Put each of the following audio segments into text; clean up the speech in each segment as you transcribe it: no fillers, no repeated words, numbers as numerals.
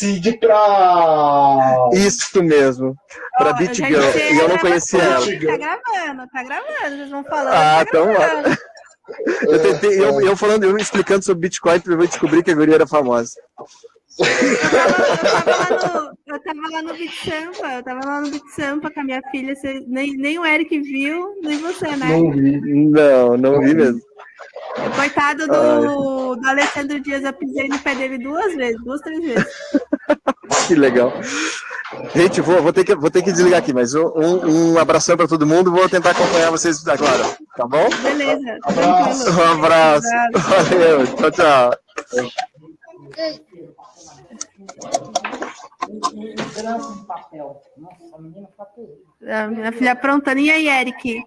Sig pra... Isso mesmo, pra BitGirl. E eu não conhecia ela. Tá gravando, eles vão falando. Ah, então tá. Eu tentei, eu explicando sobre Bitcoin, eu descobri que a guria era famosa. Eu tava lá no Bit Sampa com a minha filha, você, nem o Eric viu, nem você, né? Não vi, não vi mesmo. Coitado do Alessandro Dias, eu pisei no pé dele duas, três vezes. Que legal. Gente, vou ter que desligar aqui, mas um abração para todo mundo, vou tentar acompanhar vocês agora, tá bom? Beleza. Abraço. Um abraço. Valeu, tchau, tchau. A minha filha aprontando. E aí, Eric?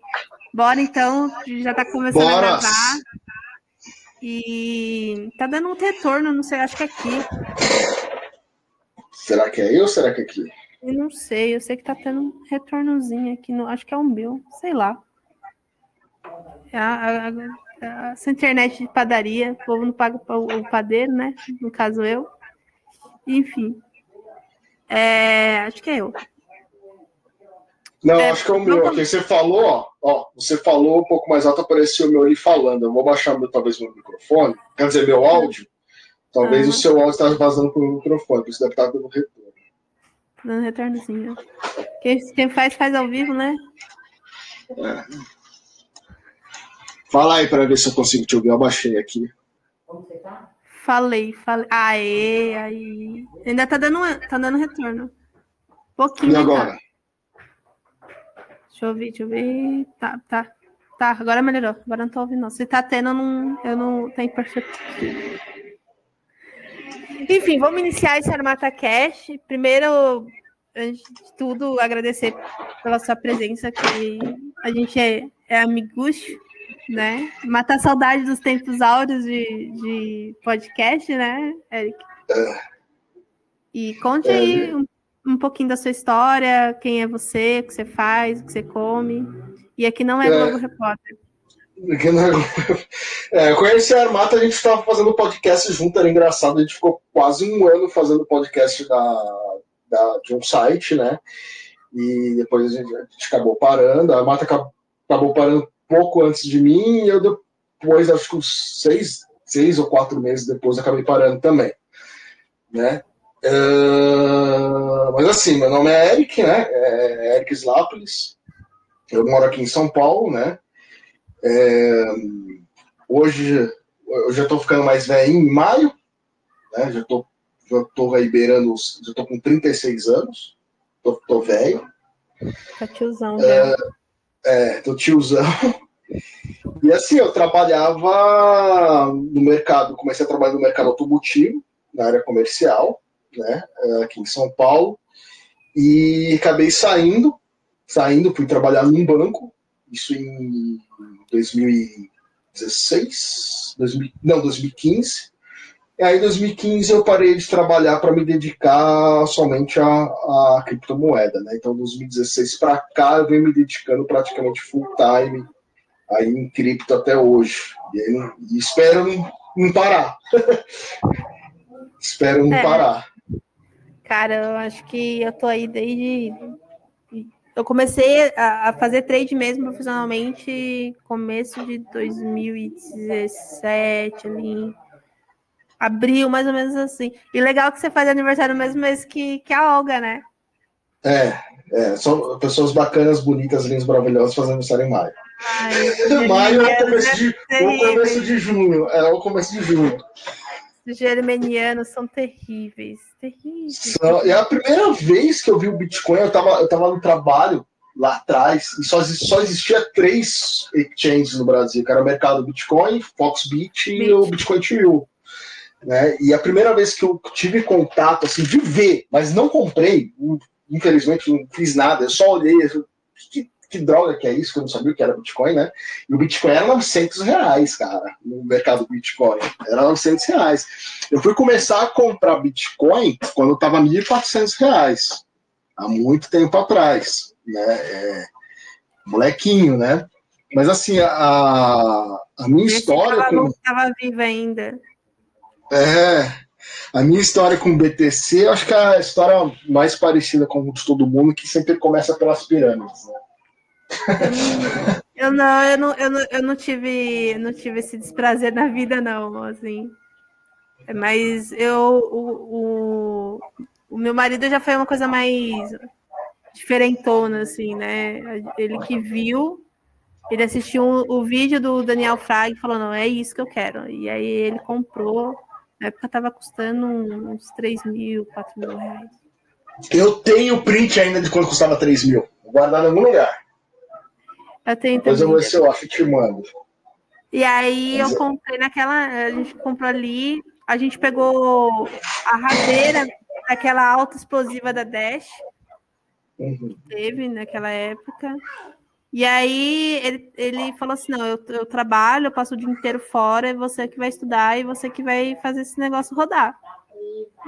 Bora então, já tá começando a gravar. E tá dando um retorno, não sei, acho que é aqui. Será que é eu ou será que é aqui? Eu não sei, eu sei que tá tendo um retornozinho aqui, no, acho que é um meu, sei lá. Essa internet de padaria, o povo não paga o padeiro, né? No caso eu. Enfim. Acho que é eu. Não, acho que é o meu. Quem você falou, ó, você falou um pouco mais alto, apareceu o meu ali falando. Eu vou baixar talvez meu microfone, quer dizer, meu áudio. Talvez o seu áudio esteja vazando pro meu microfone, isso deve estar dando retorno. Dando retornozinho. Quem faz ao vivo, né? É. Fala aí para ver se eu consigo te ouvir. Eu baixei aqui. Falei. Aê, aí. Ainda tá dando retorno. Um pouquinho. E agora? Tá. Deixa eu ver. Tá, agora melhorou. Agora não tô ouvindo, não. Se tá tendo, eu não tenho percepção. Enfim, vamos iniciar esse Armata Cash. Primeiro, antes de tudo, agradecer pela sua presença, que a gente é amigucho. Né? Matar saudade dos tempos áureos de podcast, né, Eric? E conte aí um pouquinho da sua história, quem é você, o que você faz, o que você come. E aqui não é Globo Repórter. Eu conheci a Armata, a gente estava fazendo podcast junto, era engraçado, a gente ficou quase um ano fazendo podcast de um site, né? E depois a gente acabou parando, a Armata acabou parando pouco antes de mim, e eu depois, acho que uns 6 ou 4 meses depois, acabei parando também, né? Mas assim, meu nome é Eric, né? É Eric Slápolis, eu moro aqui em São Paulo, né? Hoje eu já tô ficando mais velhinho, em maio, né? Já tô beirando, já tô com 36 anos, tô velho. Tá tiozão, né? Tô tiozão. E assim, eu trabalhava no mercado, comecei a trabalhar no mercado automotivo, na área comercial, né, aqui em São Paulo, e acabei saindo, fui trabalhar num banco, isso em 2015, e aí em 2015 eu parei de trabalhar para me dedicar somente à criptomoeda, né? Então, 2016 para cá, eu venho me dedicando praticamente full time aí em cripto até hoje. E espero não parar. Espero não parar. Cara, eu acho que eu tô aí desde... Eu comecei a fazer trade mesmo profissionalmente começo de 2017, ali... Abril, mais ou menos assim. E legal que você faz aniversário no mesmo mês que a Olga, né? Só pessoas bacanas, bonitas, lindas, maravilhosas fazendo aniversário em maio. Maio é o começo de junho. É o começo de junho. Os germanianos são terríveis. E a primeira vez que eu vi o Bitcoin, eu tava no trabalho lá atrás, e só existia 3 exchanges no Brasil, que era o Mercado Bitcoin, FoxBit e o Bitcoin TU. Né? E a primeira vez que eu tive contato, assim, de ver, mas não comprei, infelizmente não fiz nada, eu só olhei, que droga que é isso, que eu não sabia o que era Bitcoin, né? E o Bitcoin era R$900, cara, no mercado Bitcoin, era R$900. Eu fui começar a comprar Bitcoin quando eu tava R$1.400, há muito tempo atrás, né? Molequinho, né? Mas assim, a minha história... Eu tava viva ainda. A minha história com o BTC, eu acho que é a história mais parecida com de todo mundo, que sempre começa pelas pirâmides, né? Eu não tive esse desprazer na vida, não, assim. Mas o meu marido já foi uma coisa mais diferentona, assim, né? Ele que viu, ele assistiu o vídeo do Daniel Frag e falou, não, é isso que eu quero. E aí ele comprou, na época tava custando uns 3 mil, 4 mil reais. Eu tenho print ainda de quando custava 3 mil, guardado em algum lugar. Eu tenho também. Mas eu vou ser off, te mando. E aí eu comprei naquela... A gente comprou ali, a gente pegou a rabeira daquela alta explosiva da Dash, uhum, que teve naquela época. E aí ele falou assim, não, eu trabalho, eu passo o dia inteiro fora, é você que vai estudar e você que vai fazer esse negócio rodar.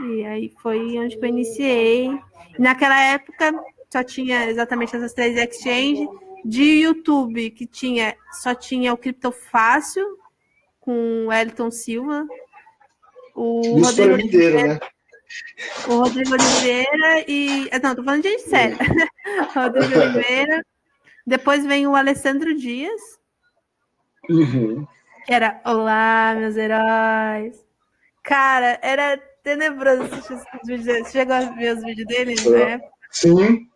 E aí foi onde eu iniciei. E naquela época só tinha exatamente essas 3 exchanges. De YouTube, que só tinha o Cripto Fácil, com o Elton Silva, o Rodrigo Oliveira, né? O Rodrigo Oliveira e... Não, tô falando de gente séria. Rodrigo Oliveira. Depois vem o Alessandro Dias. Uhum. Que era, olá, meus heróis. Cara, era tenebroso esses vídeos dele. Você chegou a ver os vídeos dele, né? Sim.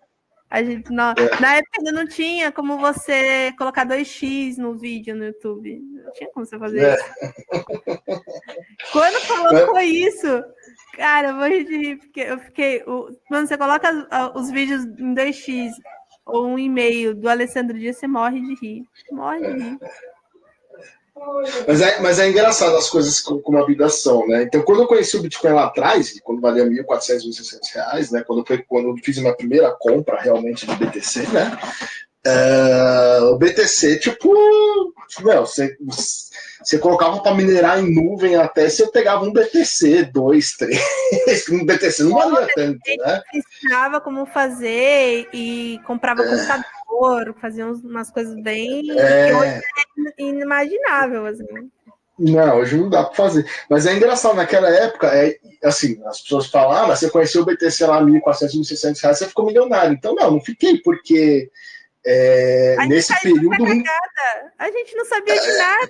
A gente, na época ainda não tinha como você colocar 2x no vídeo no YouTube. Não tinha como você fazer isso. Quando colocou isso, cara, eu vou rir, porque eu fiquei... Quando você coloca os vídeos em 2x ou 1,5 do Alessandro Dias, você morre de rir. Morre de rir. Mas é engraçado as coisas como a vida são, né? Então, quando eu conheci o Bitcoin lá atrás, quando valia R$ 1.400, R$ 1.600 reais, né? Quando eu fiz minha primeira compra realmente de BTC, né? O BTC, tipo, meu, você colocava para minerar em nuvem até, você pegava um BTC, 2, 3, um BTC não valia tanto, né? Ensinava como fazer e comprava computador, fazia umas coisas bem... É. Inimaginável, assim. Não, hoje não dá para fazer. Mas é engraçado, naquela época, assim, as pessoas falam, mas você conheceu o BTC lá, R$ 1.400, R$ 1.600 reais, você ficou milionário. Então, não fiquei, porque... nesse período... A gente não sabia de nada.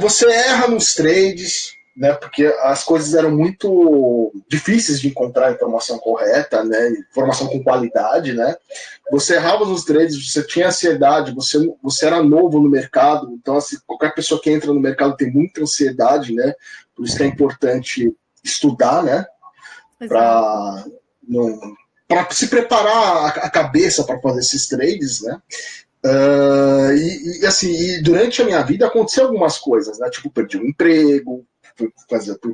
Você erra nos trades, né? Porque as coisas eram muito difíceis de encontrar informação correta, né? Informação com qualidade, né? Você errava nos trades, você tinha ansiedade, você era novo no mercado, então assim, qualquer pessoa que entra no mercado tem muita ansiedade, né? Por isso que é importante estudar, né? Para se preparar a cabeça para fazer esses trades, né? E durante a minha vida aconteceu algumas coisas, né? Tipo, perdi um emprego, fui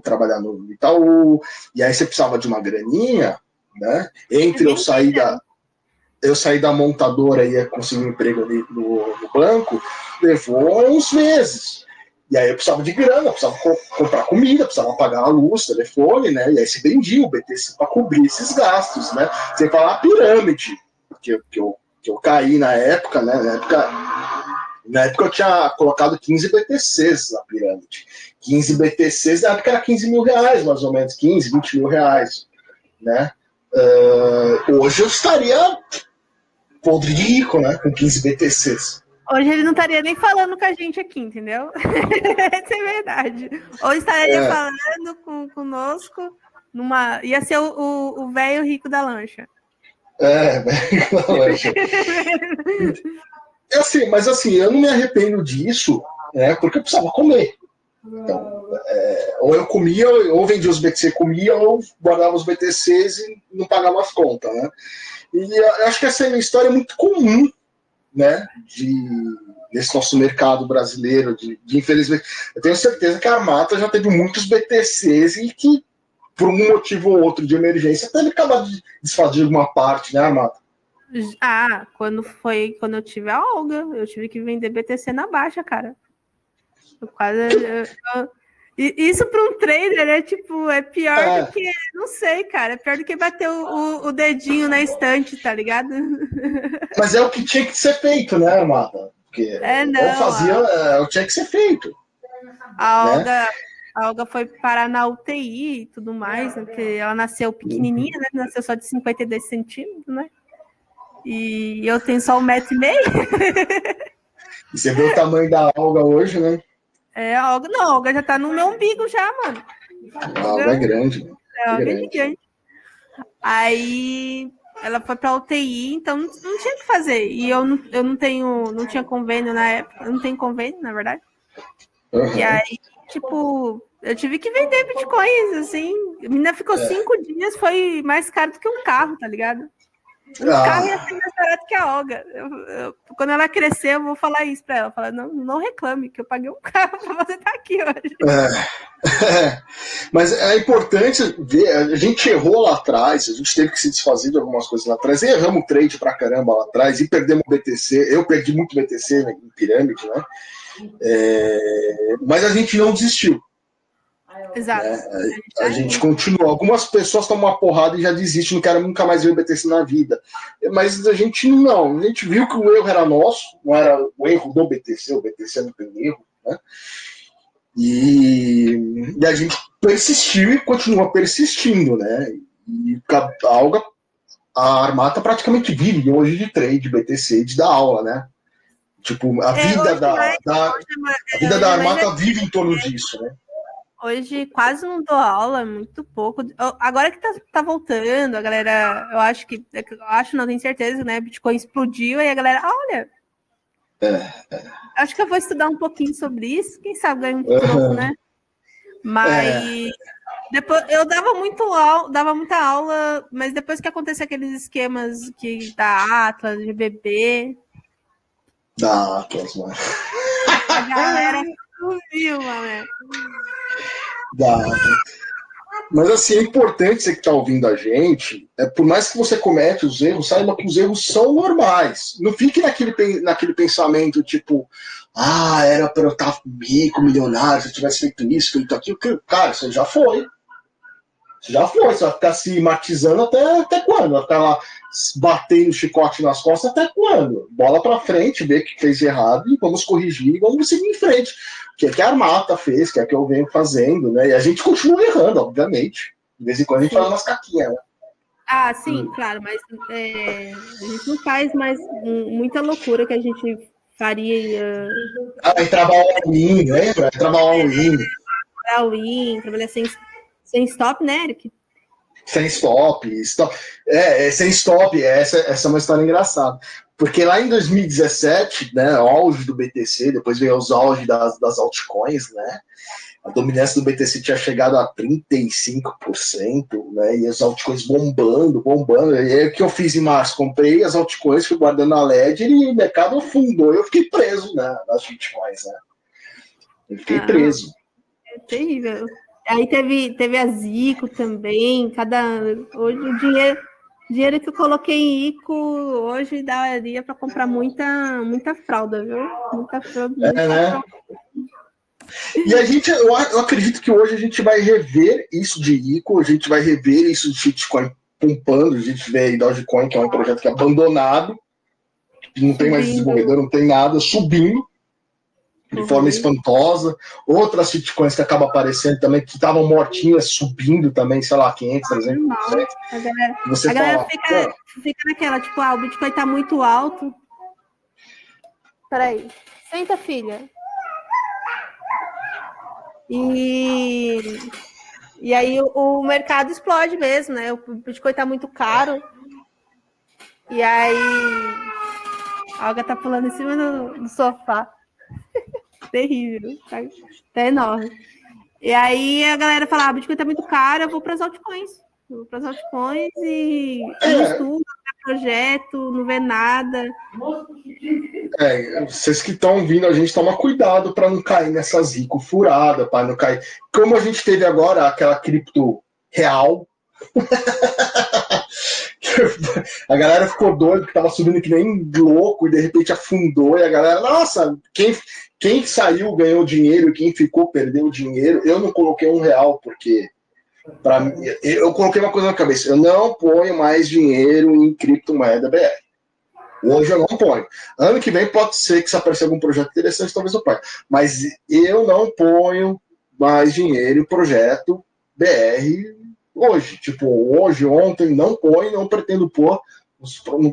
trabalhar no Itaú, e aí você precisava de uma graninha, né? Entre eu saí da montadora e ia conseguir um emprego ali no banco, levou uns meses. E aí eu precisava de grana, precisava comprar comida, precisava pagar a luz, telefone, né? E aí se vendia o BTC para cobrir esses gastos, né? Sem falar a pirâmide, que eu caí na época, né? Na época eu tinha colocado 15 BTCs na pirâmide. 15 BTCs na época era 15 mil reais, mais ou menos, 15, 20 mil reais, né? Hoje eu estaria podre de rico, né? Com 15 BTCs. Hoje ele não estaria nem falando com a gente aqui, entendeu? Isso é verdade. Ou estaria falando conosco, ia ser o velho rico da lancha. Velho rico da lancha. Mas eu não me arrependo disso, né? Porque eu precisava comer. Então, ou eu comia, ou vendia os BTC, comia, ou guardava os BTCs e não pagava as contas, né? E eu acho que essa é uma história muito comum, né, desse nosso mercado brasileiro, infelizmente. Eu tenho certeza que a Armata já teve muitos BTCs e que, por um motivo ou outro de emergência, teve acabado de desfazer alguma parte, né, Armata? Quando eu tive a Olga, eu tive que vender BTC na baixa, cara. Isso para um trader é tipo, é pior do que, não sei, cara, é pior do que bater o dedinho na estante, tá ligado? Mas é o que tinha que ser feito, né, Amada? Porque eu tinha que ser feito. A Olga, né? a Olga foi parar na UTI e tudo mais, né? Porque ela nasceu pequenininha, né? Nasceu só de 52 centímetros, né? E eu tenho só 1,5 metro. E você viu o tamanho da Olga hoje, né? É, a Olga não, a Olga já tá no meu umbigo já, mano. A Olga é grande. A Olga é gigante. Aí ela foi pra UTI, então não tinha o que fazer. E eu não tinha convênio na época, eu não tenho convênio, na verdade. Uhum. E aí, tipo, eu tive que vender bitcoins, assim. A menina ficou 5 dias, foi mais caro do que um carro, tá ligado? O carro ia ser mais barato que a Olga. Quando ela crescer, eu vou falar isso pra ela. Falar, não reclame, que eu paguei um carro pra você estar aqui hoje. Mas é importante ver, a gente errou lá atrás, a gente teve que se desfazer de algumas coisas lá atrás, e erramos trade pra caramba lá atrás, e perdemos o BTC. Eu perdi muito BTC em pirâmide, né? Mas a gente não desistiu. Exato. A gente continua. Algumas pessoas tomam uma porrada e já desistem, não querem nunca mais ver o BTC na vida. Mas a gente não. A gente viu que o erro era nosso, não era o erro do BTC, o BTC não tem erro, né? E a gente persistiu e continua persistindo, né? E a Armata praticamente vive hoje de trade, BTC, de dar aula, né? Tipo, a vida da Armata vive em torno disso, né? Hoje quase não dou aula, muito pouco. Agora que tá voltando, a galera, não tenho certeza, né? Bitcoin explodiu e a galera, olha, acho que eu vou estudar um pouquinho sobre isso, quem sabe ganha um pouco, né? Mas depois eu dava muita aula, mas depois que aconteceu aqueles esquemas que da Atlas, GBB, da Atlas, mano. A galera não viu, mano. Mas assim, é importante você que está ouvindo a gente, por mais que você cometa os erros, saiba que os erros são normais. Não fique naquele pensamento tipo, era para eu estar rico, milionário, se eu tivesse feito isso, feito aquilo. Cara, você já foi. Você vai ficar se matizando até quando? Vai ficar lá batendo chicote nas costas até quando? Bola pra frente, vê o que fez de errado e vamos corrigir e vamos seguir em frente. Que é que a Armata fez, que é que eu venho fazendo, né? E a gente continua errando, obviamente. De vez em quando a gente fala umas caquinhas, né? Ah, sim, claro, mas a gente não faz mais muita loucura que a gente faria. Entrava all-in, lembra? Entrava all-in. Trabalhar sem stop, né, Eric? Sem stop. Sem stop. Essa é uma história engraçada. Porque lá em 2017, né, auge do BTC, depois veio os auge das altcoins, né? A dominância do BTC tinha chegado a 35%, né? E as altcoins bombando. E aí, o que eu fiz em março? Comprei as altcoins, fui guardando a Ledger e o mercado afundou. Eu fiquei preso, né, nas altcoins, né? É terrível. Aí teve a ICO também, hoje o dinheiro que eu coloquei em ICO hoje daria para comprar muita fralda, viu? Muita fralda. Né? E a gente, eu acredito que hoje a gente vai rever isso de ICO, a gente vai rever isso de shitcoin pumpando, a gente vê aí Dogecoin, que é um projeto que é abandonado, que não tem mais desenvolvedor, não tem nada, subindo de forma espantosa, outras shitcoins que acabam aparecendo também, que estavam mortinhas, subindo também, sei lá, 500, 300%. A galera fica naquela, tipo, o Bitcoin tá muito alto. Peraí, senta, filha. E aí o mercado explode mesmo, né? O Bitcoin tá muito caro. E aí a Olga tá pulando em cima do sofá. Terrível, tá enorme. E aí a galera fala, o Bitcoin tá muito caro, eu vou para as altcoins. E não estudo, projeto, não vê nada. Vocês que estão ouvindo, a gente toma cuidado para não cair nessa zico furada, para não cair. Como a gente teve agora aquela cripto real. A galera ficou doida, que tava subindo que nem louco, e de repente afundou, e a galera, nossa, quem saiu ganhou dinheiro, quem ficou perdeu dinheiro. Eu não coloquei R$1, porque pra mim, eu coloquei uma coisa na cabeça, eu não ponho mais dinheiro em criptomoeda BR. Hoje eu não ponho. Ano que vem pode ser que se aparecer algum projeto interessante, talvez eu ponha. Mas eu não ponho mais dinheiro e projeto BR hoje. Tipo, hoje, ontem, não põe, não pretendo pôr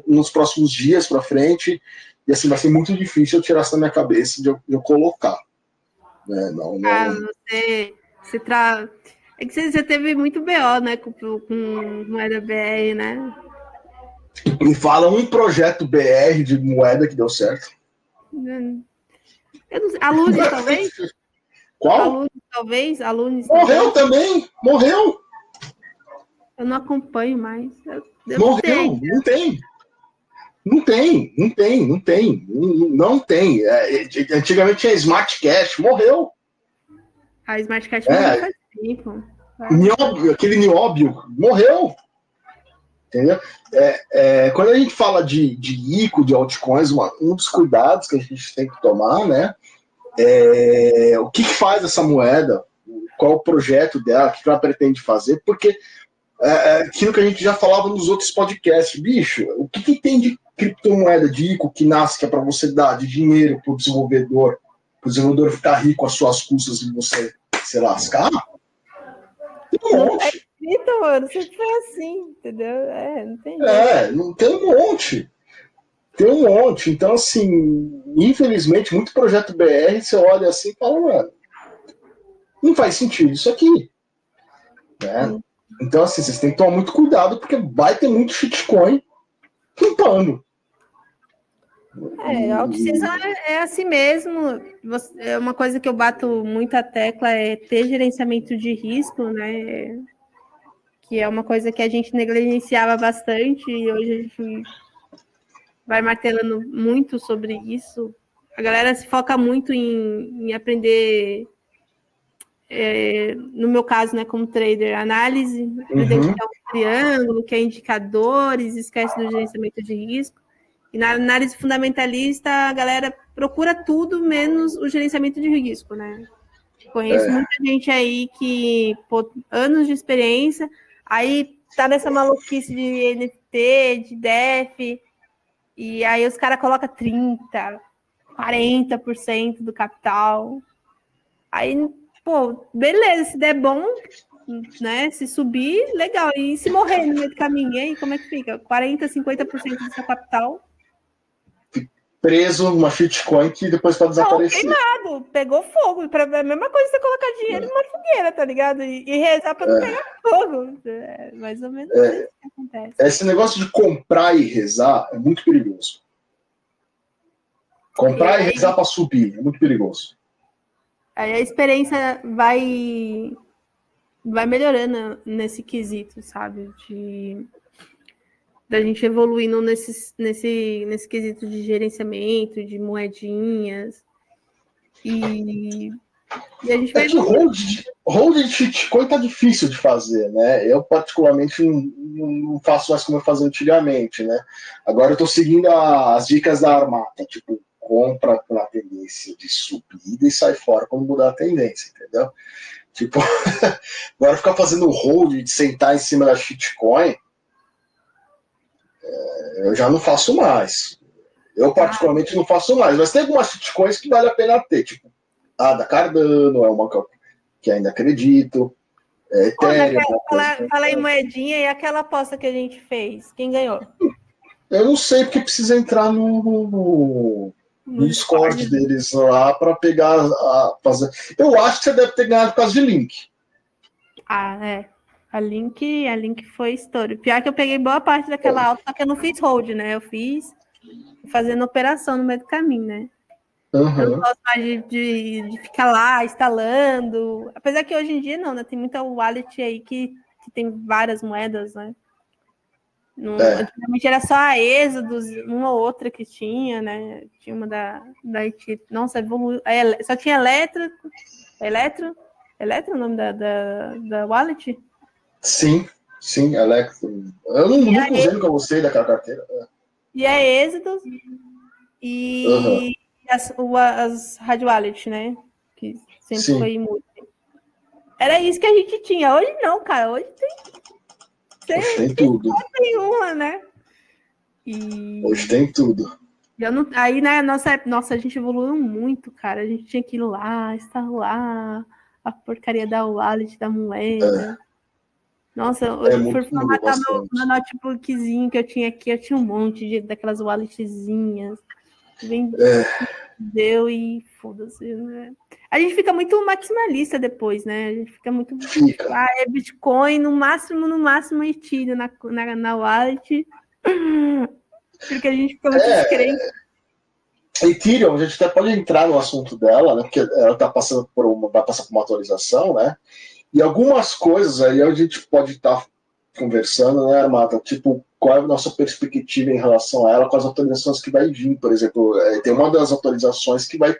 nos próximos dias para frente. E assim, vai ser muito difícil eu tirar isso da minha cabeça de eu colocar. Né? Não... Ah, você se trava. É que você já teve muito BO, né, com moeda BR, né? Me fala um projeto BR de moeda que deu certo. Eu não sei. Alune, talvez? Qual? Alune, talvez. Alune, morreu também? Morreu? Eu não acompanho mais. Eu morreu, não tem. Não tem. Antigamente tinha Smart Cash, morreu. A Smart Cash morreu faz tempo. Nióbio, aquele Nióbio, morreu. Entendeu? Quando a gente fala de ICO, de altcoins, um dos cuidados que a gente tem que tomar, né? É, o que faz essa moeda? Qual o projeto dela? O que ela pretende fazer? Porque... aquilo que a gente já falava nos outros podcasts, bicho, o que tem de criptomoeda, de ICO que nasce, que é para você dar de dinheiro para o desenvolvedor ficar rico às suas custas e você se lascar? Tem um monte. Então, mano, sempre foi assim, entendeu? Não tem jeito. Tem um monte. Então, assim, infelizmente, muito projeto BR, você olha assim e fala, mano, não faz sentido isso aqui. Né? Então, assim, vocês têm que tomar muito cuidado, porque vai ter muito shitcoin limpando. A altcoin é assim mesmo. Uma coisa que eu bato muito a tecla é ter gerenciamento de risco, né? Que é uma coisa que a gente negligenciava bastante e hoje a gente vai martelando muito sobre isso. A galera se foca muito em aprender... no meu caso, né, como trader, análise, identificar um triângulo, que é indicadores, esquece do gerenciamento de risco. E na análise fundamentalista, a galera procura tudo menos o gerenciamento de risco, né? Conheço muita gente aí que, pô, anos de experiência, aí tá nessa maluquice de NFT, de DeFi, e aí os caras colocam 30%, 40% do capital. Aí... Pô, beleza, se der bom, né? Se subir, legal. E se morrer no meio do caminho, aí como é que fica? 40%, 50% do seu capital. Preso numa shitcoin que depois tá desaparecido. Queimado, pegou fogo. É a mesma coisa que você colocar dinheiro numa fogueira, tá ligado? E rezar pra não pegar fogo. É mais ou menos isso que acontece. Esse negócio de comprar e rezar é muito perigoso. Comprar e rezar pra subir é muito perigoso. Aí a experiência vai melhorando nesse quesito, sabe? Da gente evoluindo nesse quesito de gerenciamento, de moedinhas. E a gente vai... Hold de shitcoin tá difícil de fazer, né? Eu, particularmente, não faço mais como eu fazia antigamente, né? Agora eu tô seguindo as dicas da Armata, tipo... compra pela tendência de subida e sai fora quando mudar a tendência, entendeu? Tipo, agora ficar fazendo hold de sentar em cima da shitcoin, eu já não faço mais. Eu particularmente não faço mais, mas tem algumas shitcoins que vale a pena ter, tipo, da Cardano, é uma que ainda acredito, Ethereum... Fala aí moedinha e aquela aposta que a gente fez, quem ganhou? Eu não sei, porque precisa entrar no Discord deles lá para pegar fazer. Eu acho que você deve ter ganhado por causa de Link. A Link foi estouro. Pior que eu peguei boa parte daquela alta, só que eu não fiz hold, né? Eu fiz fazendo operação no meio do caminho, né? Eu não gosto mais de ficar lá instalando. Apesar que hoje em dia não, né? Tem muita wallet aí que tem várias moedas, né? Antigamente era só a Exodus, uma ou outra que tinha, né? Tinha uma da Iti. Nossa, evoluiu. Só tinha Electro? Electro é o nome da wallet? Sim, Electro. Eu não lembro que eu gostei daquela carteira. E a Exodus e as hard wallet, né? Que sempre foi muito. Era isso que a gente tinha. Hoje não, cara. Hoje tem tudo. Nenhuma, né? Hoje tem tudo. Aí, né, nossa, a gente evoluiu muito, cara. A gente tinha que ir lá, instalar, a porcaria da wallet, da moeda. É. Nossa, eu fui formatar meu notebookzinho que eu tinha aqui, eu tinha um monte de, daquelas walletzinhas. Vendi, deu e foda-se, né? A gente fica muito maximalista depois, né? A gente fica muito... Ah, é Bitcoin, no máximo é tiro na wallet. Porque a gente fica muito descrente. Ethereum, a gente até pode entrar no assunto dela, né? Porque ela está passando por uma atualização, né? E algumas coisas aí a gente pode estar conversando, né, Armada? Tipo, qual é a nossa perspectiva em relação a ela com as atualizações que vai vir? Por exemplo, tem uma das atualizações que vai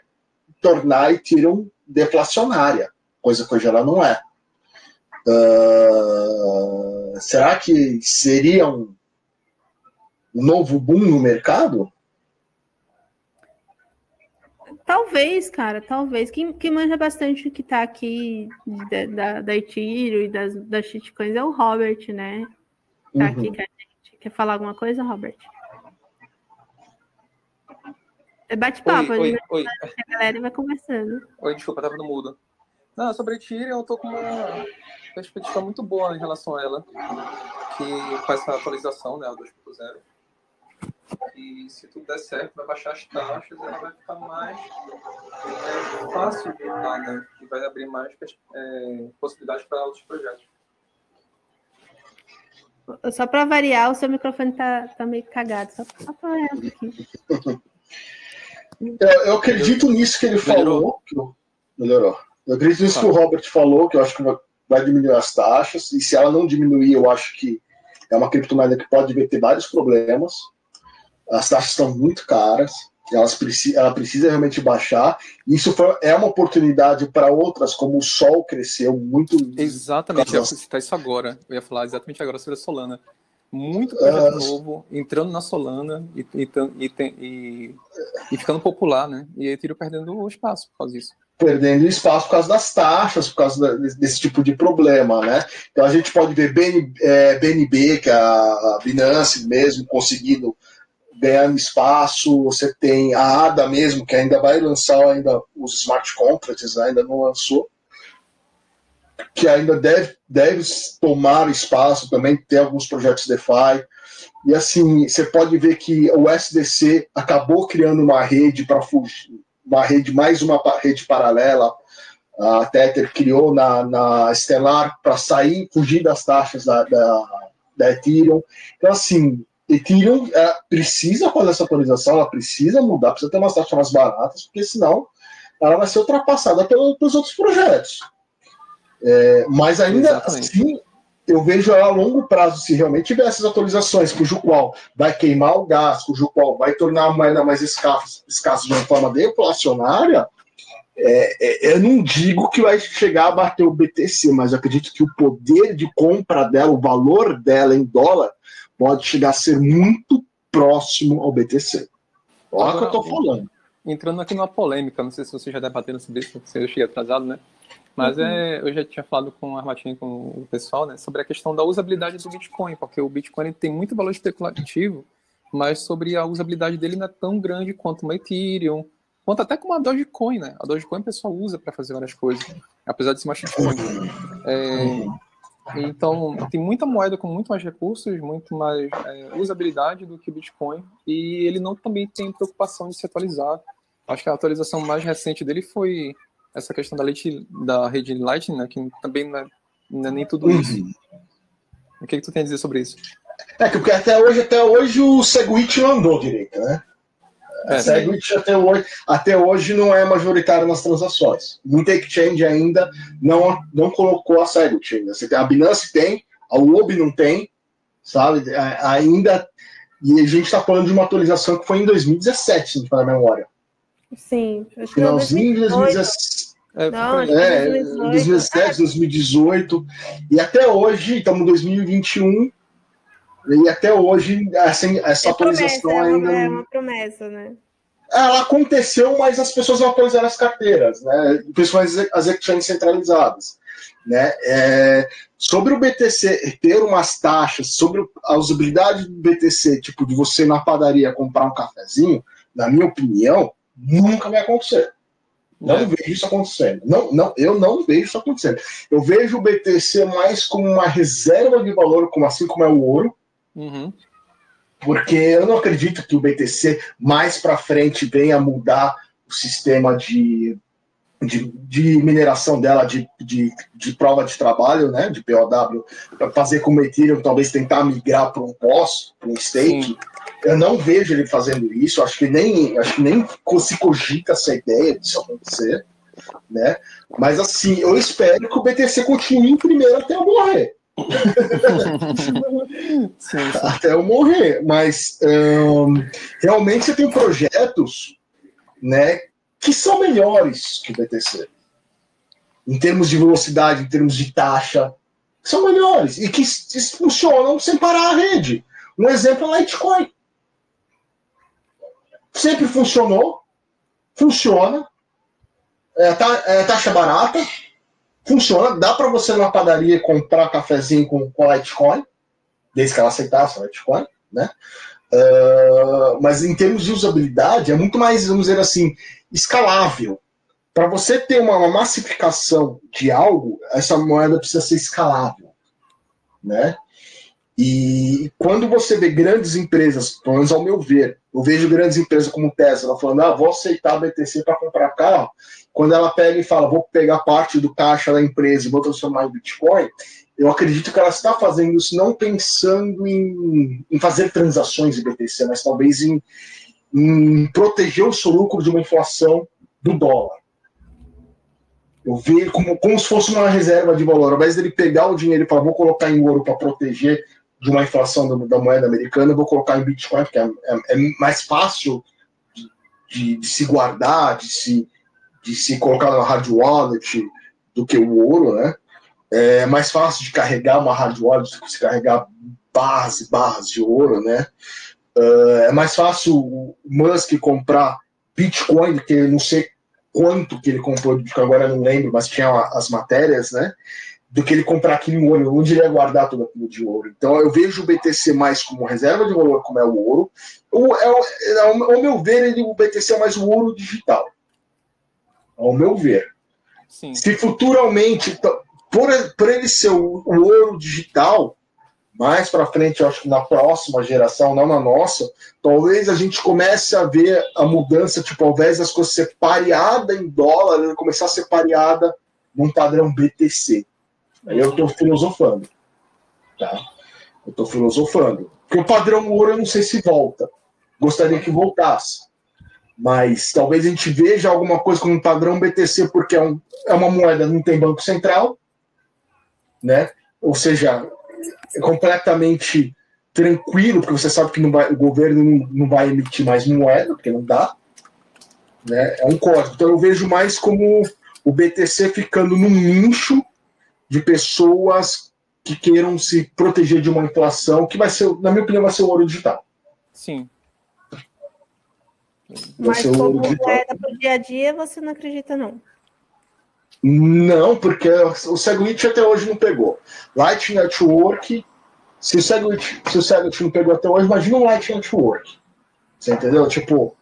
tornar a Ethereum deflacionária, coisa que hoje ela não é. Será que seria um novo boom no mercado? Talvez, cara, talvez. Quem manja bastante o que tá aqui da Ethereum e das shitcoins é o Robert, né? Tá aqui com a gente. Quer falar alguma coisa, Robert? É bate-papo, oi. A galera vai conversando. Oi, desculpa, tava no mudo. Não, sobre a Ethereum, eu tô com uma perspectiva muito boa em relação a ela, que com essa atualização, né, a 2.0. E se tudo der certo, vai baixar as taxas, ela vai ficar mais fácil de usar, né? E vai abrir mais possibilidades para outros projetos. Só para variar, o seu microfone tá meio cagado. Só para variar aqui. Eu acredito nisso que ele falou. Melhorou. Eu acredito nisso que o Robert falou, que eu acho que vai diminuir as taxas. E se ela não diminuir, eu acho que é uma criptomoeda que pode ter vários problemas. As taxas estão muito caras, ela precisa realmente baixar. Isso é uma oportunidade para outras, como o Sol cresceu muito. Exatamente, eu ia citar isso agora. Eu ia falar exatamente agora sobre a Solana. Muito projeto novo, entrando na Solana e ficando popular, né? E a Ethereum perdendo o espaço por causa disso. Perdendo espaço por causa das taxas, por causa desse tipo de problema, né? Então a gente pode ver BNB, que é a Binance mesmo, conseguindo ganhando espaço. Você tem a ADA mesmo, que ainda vai lançar os smart contracts, né? Ainda não lançou, que ainda deve tomar espaço também, tem alguns projetos DeFi, e assim, você pode ver que o SDC acabou criando uma rede para fugir, uma rede paralela, a Tether criou na Stellar para fugir das taxas da Ethereum, então assim, Ethereum precisa fazer essa atualização, ela precisa mudar, precisa ter umas taxas mais baratas, porque senão ela vai ser ultrapassada pelos outros projetos. Mas ainda assim, eu vejo ela a longo prazo, se realmente tiver essas atualizações, cujo qual vai queimar o gás, cujo qual vai tornar a moeda mais escassa de uma forma deflacionária, eu não digo que vai chegar a bater o BTC, mas eu acredito que o poder de compra dela, o valor dela em dólar, pode chegar a ser muito próximo ao BTC. Olha o que eu tô falando. Entrando aqui numa polêmica, não sei se vocês já debateram sobre isso, se eu cheguei atrasado, né? Mas eu já tinha falado com o Armatinho e com o pessoal, né, sobre a questão da usabilidade do Bitcoin, porque o Bitcoin tem muito valor especulativo, mas sobre a usabilidade dele não é tão grande quanto uma Ethereum, quanto até como a Dogecoin, né? A Dogecoin o pessoal usa para fazer várias coisas, apesar de ser uma shitcoin. Então, tem muita moeda com muito mais recursos, muito mais usabilidade do que o Bitcoin, e ele não também tem preocupação de se atualizar. Acho que a atualização mais recente dele foi essa questão da rede Lightning, né, que também não é nem tudo isso. O que tu tem a dizer sobre isso? Porque até hoje o Segwit não andou direito, né? O Segwit até hoje não é majoritário nas transações. Muita exchange ainda não colocou a Segwit ainda. A Binance tem, a UOB não tem, sabe? Ainda. E a gente está falando de uma atualização que foi em 2017, se não me falha a memória. Sim, acho que finalzinho de 2017, 2018, e até hoje, estamos em 2021, e até hoje assim, essa atualização ainda... É uma promessa, né? Ela aconteceu, mas as pessoas não atualizaram as carteiras, né? Principalmente as exchanges centralizadas, né? Sobre o BTC ter umas taxas, sobre a usabilidade do BTC, tipo de você ir na padaria comprar um cafezinho, na minha opinião, nunca vai acontecer. Não vejo isso acontecendo. Eu não vejo isso acontecendo. Eu vejo o BTC mais como uma reserva de valor, assim como é o ouro. Uhum. Porque eu não acredito que o BTC mais para frente venha mudar o sistema de mineração dela, de prova de trabalho, né, de POW, para fazer como o Ethereum, talvez tentar migrar para um pós, para um stake. Sim. Eu não vejo ele fazendo isso, acho que nem se cogita essa ideia disso acontecer, né? Mas assim, eu espero que o BTC continue em primeiro até eu morrer. Sim. Até eu morrer, mas realmente você tem projetos, né, que são melhores que o BTC em termos de velocidade, em termos de taxa, são melhores e que funcionam sem parar a rede. Um exemplo é a Litecoin. Sempre funcionou, funciona, é taxa barata, funciona, dá para você ir na padaria comprar cafezinho com a Litecoin, desde que ela aceitasse a Litecoin, né? Mas em termos de usabilidade, é muito mais, vamos dizer assim, escalável. Para você ter uma massificação de algo, essa moeda precisa ser escalável, né? E quando você vê grandes empresas, pelo menos ao meu ver, eu vejo grandes empresas como Tesla falando, vou aceitar BTC para comprar carro, quando ela pega e fala, vou pegar parte do caixa da empresa e vou transformar em Bitcoin, eu acredito que ela está fazendo isso não pensando em fazer transações em BTC, mas talvez em proteger o seu lucro de uma inflação do dólar. Eu vejo como se fosse uma reserva de valor, ao invés dele pegar o dinheiro e falar, vou colocar em ouro para proteger de uma inflação da moeda americana, eu vou colocar em Bitcoin, porque é mais fácil de se guardar, de se colocar na hard wallet do que o ouro, né? É mais fácil de carregar uma hard wallet do que se carregar barras de ouro, né? É mais fácil o Musk comprar Bitcoin do que não sei quanto que ele comprou de Bitcoin, agora eu não lembro, mas tinha as matérias, né? Do que ele comprar aquilo em ouro, onde ele ia guardar tudo aquilo de ouro. Então eu vejo o BTC mais como reserva de valor, como é o ouro. Ao meu ver, o BTC é mais o ouro digital. Ao meu ver. Sim. Se futuramente, por ele ser o ouro digital, mais para frente, eu acho que na próxima geração, não na nossa, talvez a gente comece a ver a mudança, tipo, ao invés das coisas ser pareada em dólar, ele começar a ser pareada num padrão BTC. Aí eu estou filosofando, tá? Eu estou filosofando. Porque o padrão ouro eu não sei se volta. Gostaria que voltasse. Mas talvez a gente veja alguma coisa como um padrão BTC, porque é uma moeda, não tem banco central, né? Ou seja, é completamente tranquilo, porque você sabe que o governo não vai emitir mais moeda, porque não dá. Né? É um código. Então eu vejo mais como o BTC ficando num nicho de pessoas que queiram se proteger de uma inflação que vai ser, na minha opinião, vai ser o ouro digital. Sim. Mas como moeda para o dia a dia, você não acredita, não? Não, porque o Segwit até hoje não pegou. Light Network, se o Segwit não pegou até hoje, imagina um Light Network. Você entendeu? Tipo,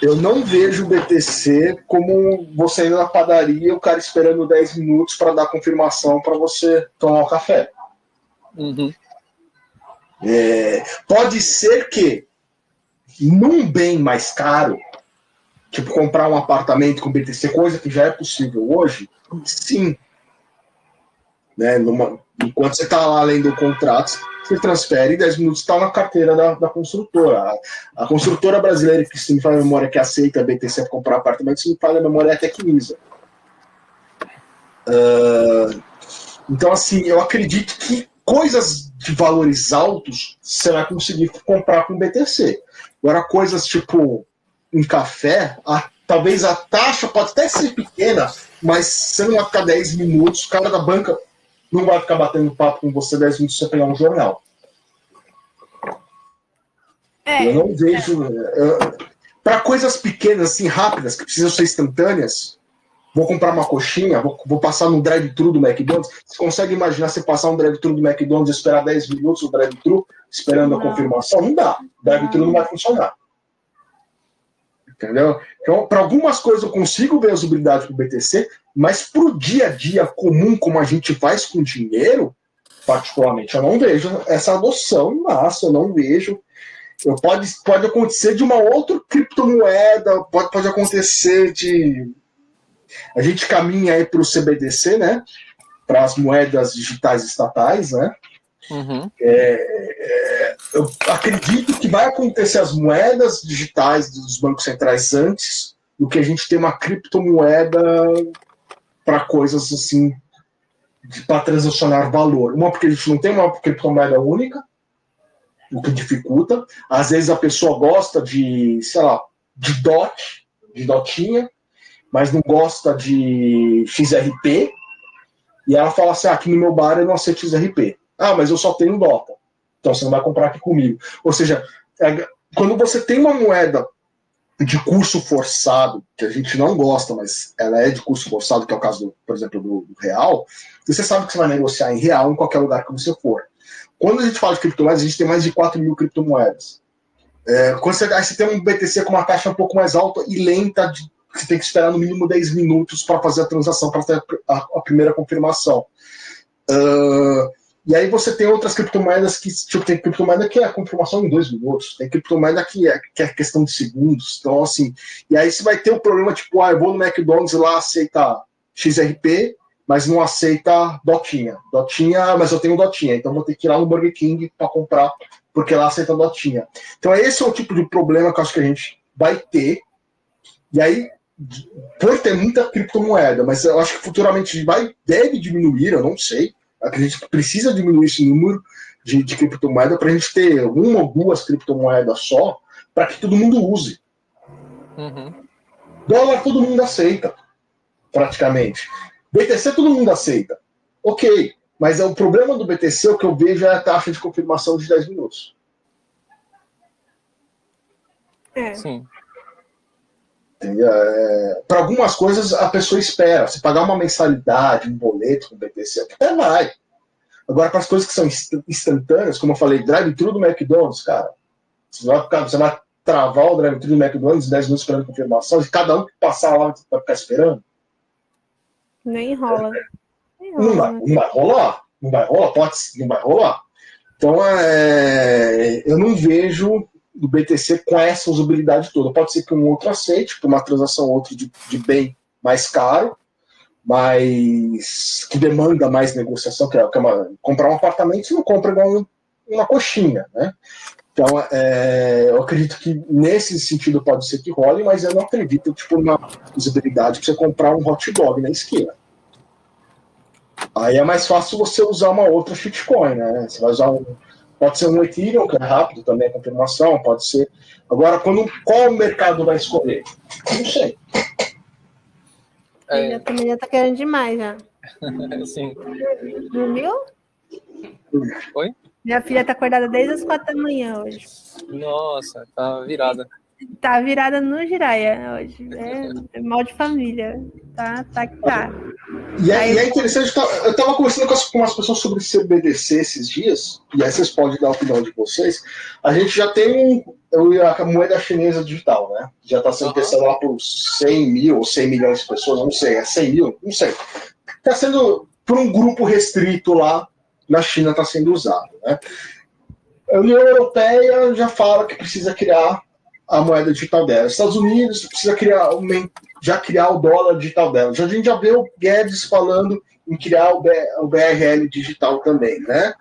eu não vejo o BTC como você indo na padaria, o cara esperando 10 minutos para dar confirmação para você tomar o café. Uhum. Pode ser que num bem mais caro, tipo comprar um apartamento com BTC, coisa que já é possível hoje, sim. Né? Enquanto você está lá lendo o contrato, você transfere e 10 minutos está na carteira da construtora. A construtora brasileira, que se me fala a memória, que aceita BTC para comprar apartamento, se me fala a memória, é a Tecnisa. Então, assim, eu acredito que coisas de valores altos você vai conseguir comprar com BTC. Agora, coisas tipo um café, talvez a taxa pode até ser pequena, mas você não vai ficar 10 minutos, o cara da banca não vai ficar batendo papo com você 10 minutos pra pegar um jornal. Eu não vejo. Para coisas pequenas, assim, rápidas, que precisam ser instantâneas, vou comprar uma coxinha, vou passar no drive-thru do McDonald's. Você consegue imaginar você passar um drive-thru do McDonald's e esperar 10 minutos no drive-thru, esperando a confirmação? Não dá. O drive-thru não vai funcionar. Entendeu? Então, para algumas coisas eu consigo ver a usabilidade com o BTC, mas para o dia a dia comum, como a gente faz com dinheiro, particularmente, eu não vejo essa adoção em massa, eu não vejo. Pode acontecer de uma outra criptomoeda, pode acontecer de... A gente caminha aí para o CBDC, né? Para as moedas digitais estatais, né? Uhum. Eu acredito que vai acontecer as moedas digitais dos bancos centrais antes do que a gente ter uma criptomoeda para coisas assim, para transacionar valor. Uma, porque a gente não tem uma criptomoeda única, o que dificulta. Às vezes a pessoa gosta de, sei lá, de DOT, de DOTinha, mas não gosta de XRP, e ela fala assim, aqui no meu bar eu não aceito XRP. Ah, mas eu só tenho DOTA. Então você não vai comprar aqui comigo. Ou seja, quando você tem uma moeda de curso forçado, que a gente não gosta, mas ela é de curso forçado, que é o caso, por exemplo, do real, você sabe que você vai negociar em real em qualquer lugar que você for. Quando a gente fala de criptomoedas, a gente tem mais de 4 mil criptomoedas. Aí você tem um BTC com uma taxa um pouco mais alta e lenta, você tem que esperar no mínimo 10 minutos para fazer a transação, para ter a primeira confirmação. E aí você tem outras criptomoedas que, tipo, tem criptomoeda que é a confirmação em 2 minutos, tem criptomoeda que é questão de segundos, então assim, e aí você vai ter o problema, tipo, eu vou no McDonald's lá, aceita XRP, mas não aceita Dotinha, mas eu tenho Dotinha, então vou ter que ir lá no Burger King para comprar, porque lá aceita Dotinha. Então esse é o tipo de problema que eu acho que a gente vai ter, e aí... Por ter muita criptomoeda, mas eu acho que futuramente deve diminuir, eu não sei. A gente precisa diminuir esse número de criptomoeda para a gente ter uma ou duas criptomoedas só para que todo mundo use. Uhum. Dólar todo mundo aceita, praticamente. BTC todo mundo aceita. Ok, mas o problema do BTC, o que eu vejo, é a taxa de confirmação de 10 minutos. É. Sim. Para algumas coisas a pessoa espera, se pagar uma mensalidade, um boleto com BTC, até vai. Agora, para as coisas que são instantâneas, como eu falei, drive-thru do McDonald's, cara, você vai travar o drive-thru do McDonald's 10 minutos esperando confirmação, e cada um que passar lá vai ficar esperando. Nem rola. Não vai rolar. Então, eu não vejo do BTC com essa usabilidade toda. Pode ser que um outro aceite, tipo uma transação ou outra de bem mais caro, mas que demanda mais negociação, comprar um apartamento você não compra igual uma coxinha, né? Então, eu acredito que nesse sentido pode ser que role, mas eu não acredito, tipo, na usabilidade para você comprar um hot dog na esquina. Aí é mais fácil você usar uma outra shitcoin, né? Você vai usar Pode ser um Ethereum, que é rápido também, a confirmação, pode ser... Agora, qual o mercado vai escolher? Não sei. Ele também já tá querendo demais, já. Sim. Dormiu? Oi? Minha filha tá acordada desde as 4 da manhã hoje. Nossa, tá virada. Tá virada no Jiraya hoje. É mal de família. Tá. E é interessante, eu tava conversando com umas pessoas sobre CBDC esses dias, e aí vocês podem dar a opinião de vocês. A gente já tem a moeda chinesa digital, né? Já tá sendo testada lá por 100 mil ou 100 milhões de pessoas, não sei, 100 mil, não sei. Tá sendo, por um grupo restrito lá na China, tá sendo usado, né? A União Europeia já fala que precisa criar a moeda digital dela. Os Estados Unidos precisa criar o dólar digital dela. Já a gente já vê o Guedes falando em criar o BRL digital também, né?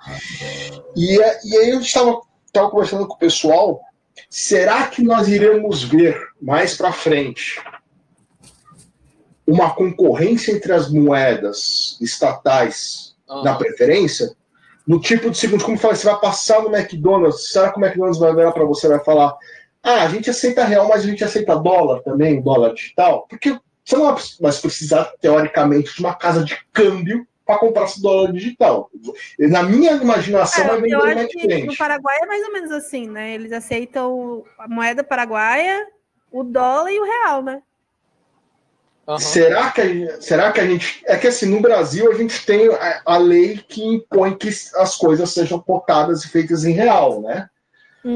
E aí eu estava conversando com o pessoal, será que nós iremos ver mais para frente uma concorrência entre as moedas estatais na preferência? No tipo de segundo, como eu falei, você vai passar no McDonald's, será que o McDonald's vai virar para você e vai falar... a gente aceita real, mas a gente aceita dólar também, dólar digital, porque você não vai precisar, teoricamente, de uma casa de câmbio para comprar esse dólar digital. Na minha imaginação, é meio diferente. No Paraguai é mais ou menos assim, né? Eles aceitam a moeda paraguaia, o dólar e o real, né? Uhum. Será que a gente... É que assim, no Brasil a gente tem a lei que impõe que as coisas sejam cotadas e feitas em real, né?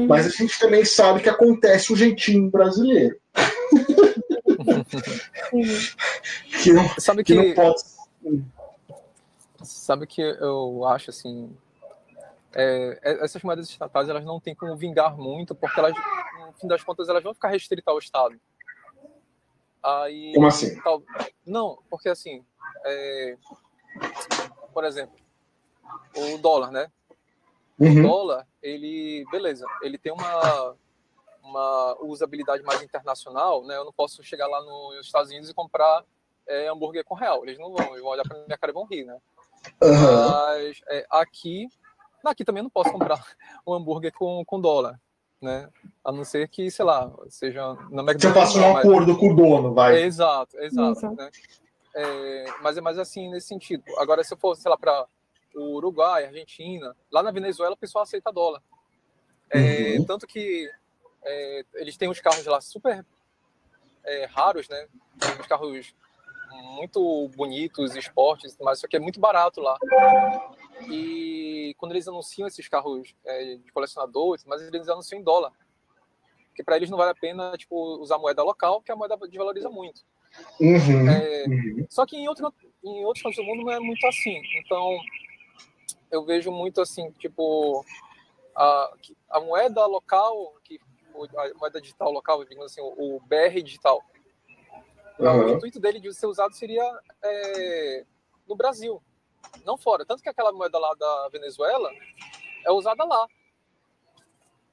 Mas a gente também sabe que acontece o jeitinho brasileiro. Sabe que eu acho assim, essas moedas estatais elas não têm como vingar muito, porque elas, no fim das contas, elas vão ficar restritas ao Estado. Aí, como assim? Não, porque assim, por exemplo, o dólar, né? Uhum. O dólar, ele tem uma usabilidade mais internacional, né? Eu não posso chegar lá nos Estados Unidos e comprar hambúrguer com real. Eles não vão, eles vão olhar para minha cara e vão rir, né? Uhum. Mas aqui também eu não posso comprar um hambúrguer com dólar, né? A não ser que, sei lá, seja na McDonald's. Você faça um acordo com o dono, vai. Exato. Né? Mas é mais assim nesse sentido. Agora, se eu for, sei lá, para o Uruguai, Argentina, lá na Venezuela o pessoal aceita dólar. Uhum. Tanto que eles têm uns carros lá super raros, né? Uns carros muito bonitos, esportes, mas só que é muito barato lá. E quando eles anunciam esses carros de colecionadores, mas eles anunciam em dólar. Porque para eles não vale a pena tipo, usar moeda local, porque a moeda desvaloriza muito. Uhum. Só que em outros cantos do mundo não é muito assim. Então, eu vejo muito assim, tipo, a moeda local, a moeda digital local, digamos assim, o BR digital. Uhum. O intuito dele de ser usado seria no Brasil, não fora. Tanto que aquela moeda lá da Venezuela é usada lá,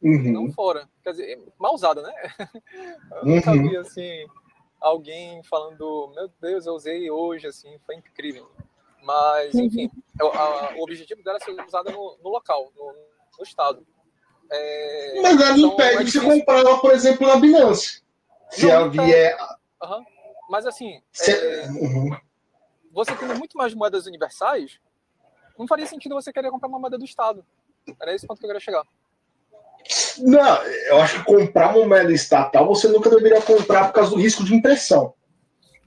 uhum. Não fora. Quer dizer, mal usada, né? Eu nunca vi, assim, alguém falando, meu Deus, eu usei hoje, assim, foi incrível. Mas, enfim, o objetivo dela é ser usada no local, no estado. Mas ela não impede de você comprar ela, por exemplo, na Binance. Se ela vier... Uhum. Mas assim, você tendo muito mais moedas universais, não faria sentido você querer comprar uma moeda do Estado. Era esse ponto que eu queria chegar. Não, eu acho que comprar uma moeda estatal você nunca deveria comprar por causa do risco de impressão,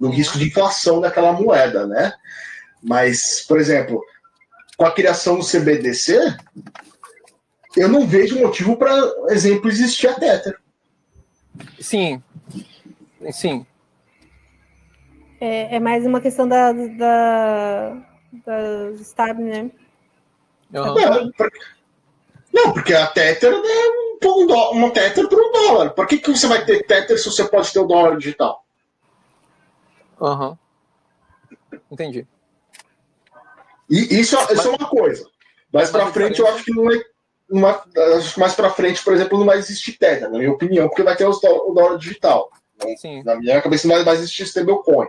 do risco de inflação daquela moeda, né? Mas, por exemplo, com a criação do CBDC, eu não vejo motivo para, por exemplo, existir a Tether. Sim. É mais uma questão da Stab, né? Não, porque a Tether é uma Tether por um dólar. Por que você vai ter Tether se você pode ter o dólar digital? Aham. Uhum. Entendi. E isso é uma coisa. Mais pra frente, eu acho que não é. Mais pra frente, por exemplo, não vai existir Tether, na minha opinião, porque vai ter o dólar digital. Sim. Na minha cabeça não vai existir stablecoin.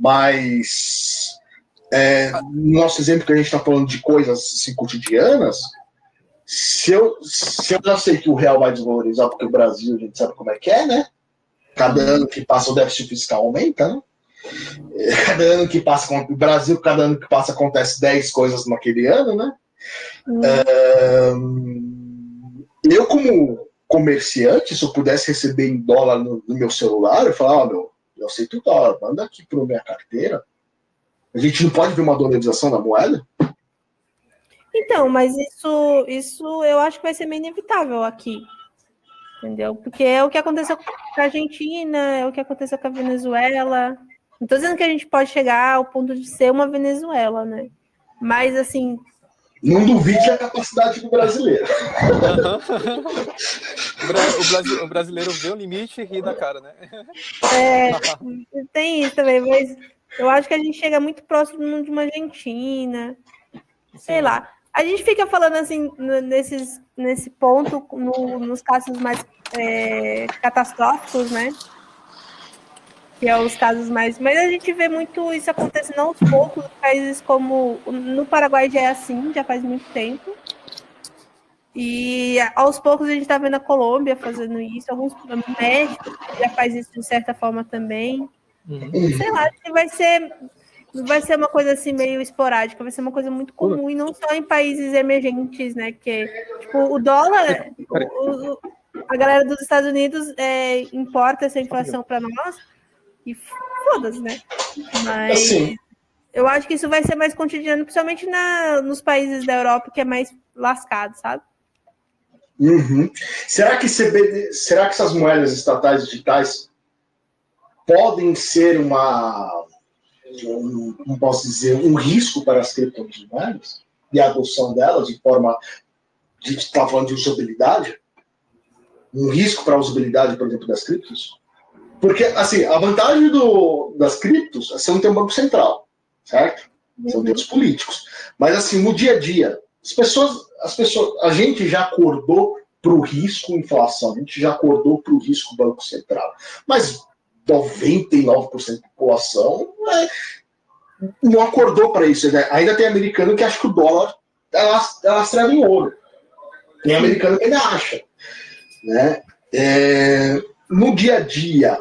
Mas no nosso exemplo que a gente está falando de coisas assim, cotidianas, se eu já sei que o real vai desvalorizar, porque o Brasil a gente sabe como é que é, né? Cada ano que passa o déficit fiscal aumenta, né? Cada ano que passa o Brasil, cada ano que passa acontece 10 coisas naquele ano, né? Eu como comerciante, se eu pudesse receber em dólar no meu celular, eu falava, eu aceito o dólar, manda aqui para minha carteira. A gente não pode ver uma dolarização da moeda? Então, mas isso eu acho que vai ser meio inevitável aqui, entendeu? Porque é o que aconteceu com a Argentina, é o que aconteceu com a Venezuela. Não estou dizendo que a gente pode chegar ao ponto de ser uma Venezuela, né? Mas, assim... Não duvide da capacidade do brasileiro. Uhum. O brasileiro vê o limite e ri da cara, né? Tem isso também, mas eu acho que a gente chega muito próximo de uma Argentina. Sim. Sei lá. A gente fica falando assim, nesse ponto, nos casos mais catastróficos, né? Que é os casos mais... Mas a gente vê muito isso acontecendo aos poucos, países como... No Paraguai já é assim, já faz muito tempo. E aos poucos a gente está vendo a Colômbia fazendo isso, alguns México já faz isso de certa forma também. Sei lá, vai ser uma coisa assim meio esporádica, vai ser uma coisa muito comum, e não só em países emergentes, né? Que tipo, o dólar... A galera dos Estados Unidos importa essa inflação para nós, e foda-se, né? Mas assim, eu acho que isso vai ser mais cotidiano, principalmente nos países da Europa, que é mais lascado, sabe? Uhum. Será que essas moedas estatais digitais podem ser como posso dizer, um risco para as criptomoedas e a adoção delas de forma, a gente está falando de usabilidade, um risco para a usabilidade, por exemplo, das criptos, porque, assim, a vantagem das criptos é você não ter um banco central, certo? São dedos políticos, mas, assim, no dia a dia, as pessoas, a gente já acordou para o risco inflação, a gente já acordou para o risco banco central, mas 99% da população não acordou para isso. Ainda tem americano que acha que o dólar é lastrado em ouro. Tem americano que ainda acha. Né? No dia a dia,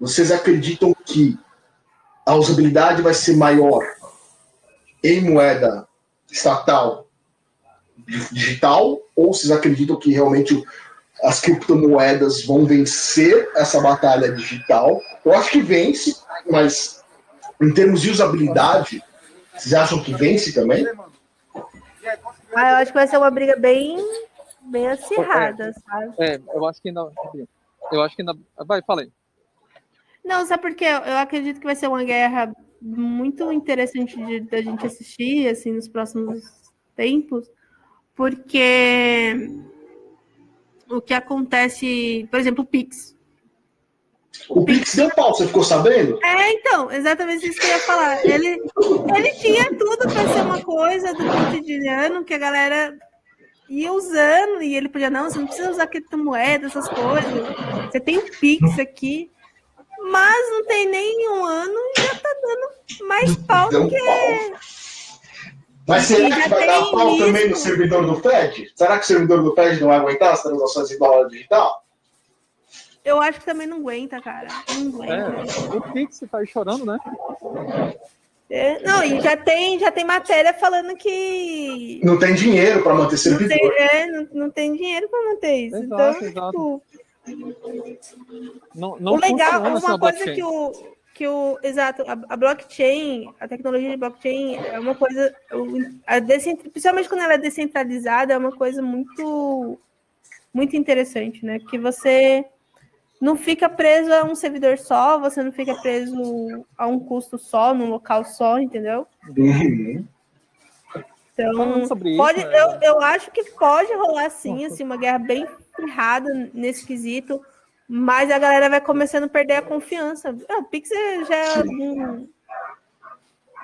vocês acreditam que a usabilidade vai ser maior em moeda estatal digital? Ou vocês acreditam que realmente as criptomoedas vão vencer essa batalha digital? Eu acho que vence, mas em termos de usabilidade, vocês acham que vence também? Eu acho que vai ser uma briga bem acirrada, sabe? Eu acho que não. Vai, fala aí. Não, sabe por quê? Eu acredito que vai ser uma guerra muito interessante da gente assistir, assim, nos próximos tempos, porque o que acontece, por exemplo, o Pix. O Pix deu pau, você ficou sabendo? Então, exatamente isso que eu ia falar. Ele tinha tudo para ser uma coisa do cotidiano que a galera ia usando, e ele podia, não, você não precisa usar criptomoeda, essas coisas, você tem o Pix aqui, mas não tem nem um ano e já tá dando mais pau do que... Mas será que vai dar pau também no servidor do FED? Será que o servidor do FED não vai aguentar as transações em dólar digital? Eu acho que também não aguenta, cara. Não aguenta. O Pix tá aí chorando, né? Não, e já tem matéria falando que... Não tem dinheiro para manter servidor. Não tem dinheiro para manter isso. Exato, então, tipo... Não o legal, uma coisa que o... Exato, a blockchain, a tecnologia de blockchain é uma coisa, principalmente quando ela é descentralizada, é uma coisa muito, muito interessante, né? Que você não fica preso a um servidor só, você não fica preso a um custo só, num local só, entendeu? Então, eu acho que pode rolar sim, assim, uma guerra bem errada nesse quesito. Mas a galera vai começando a perder a confiança. O Pix já é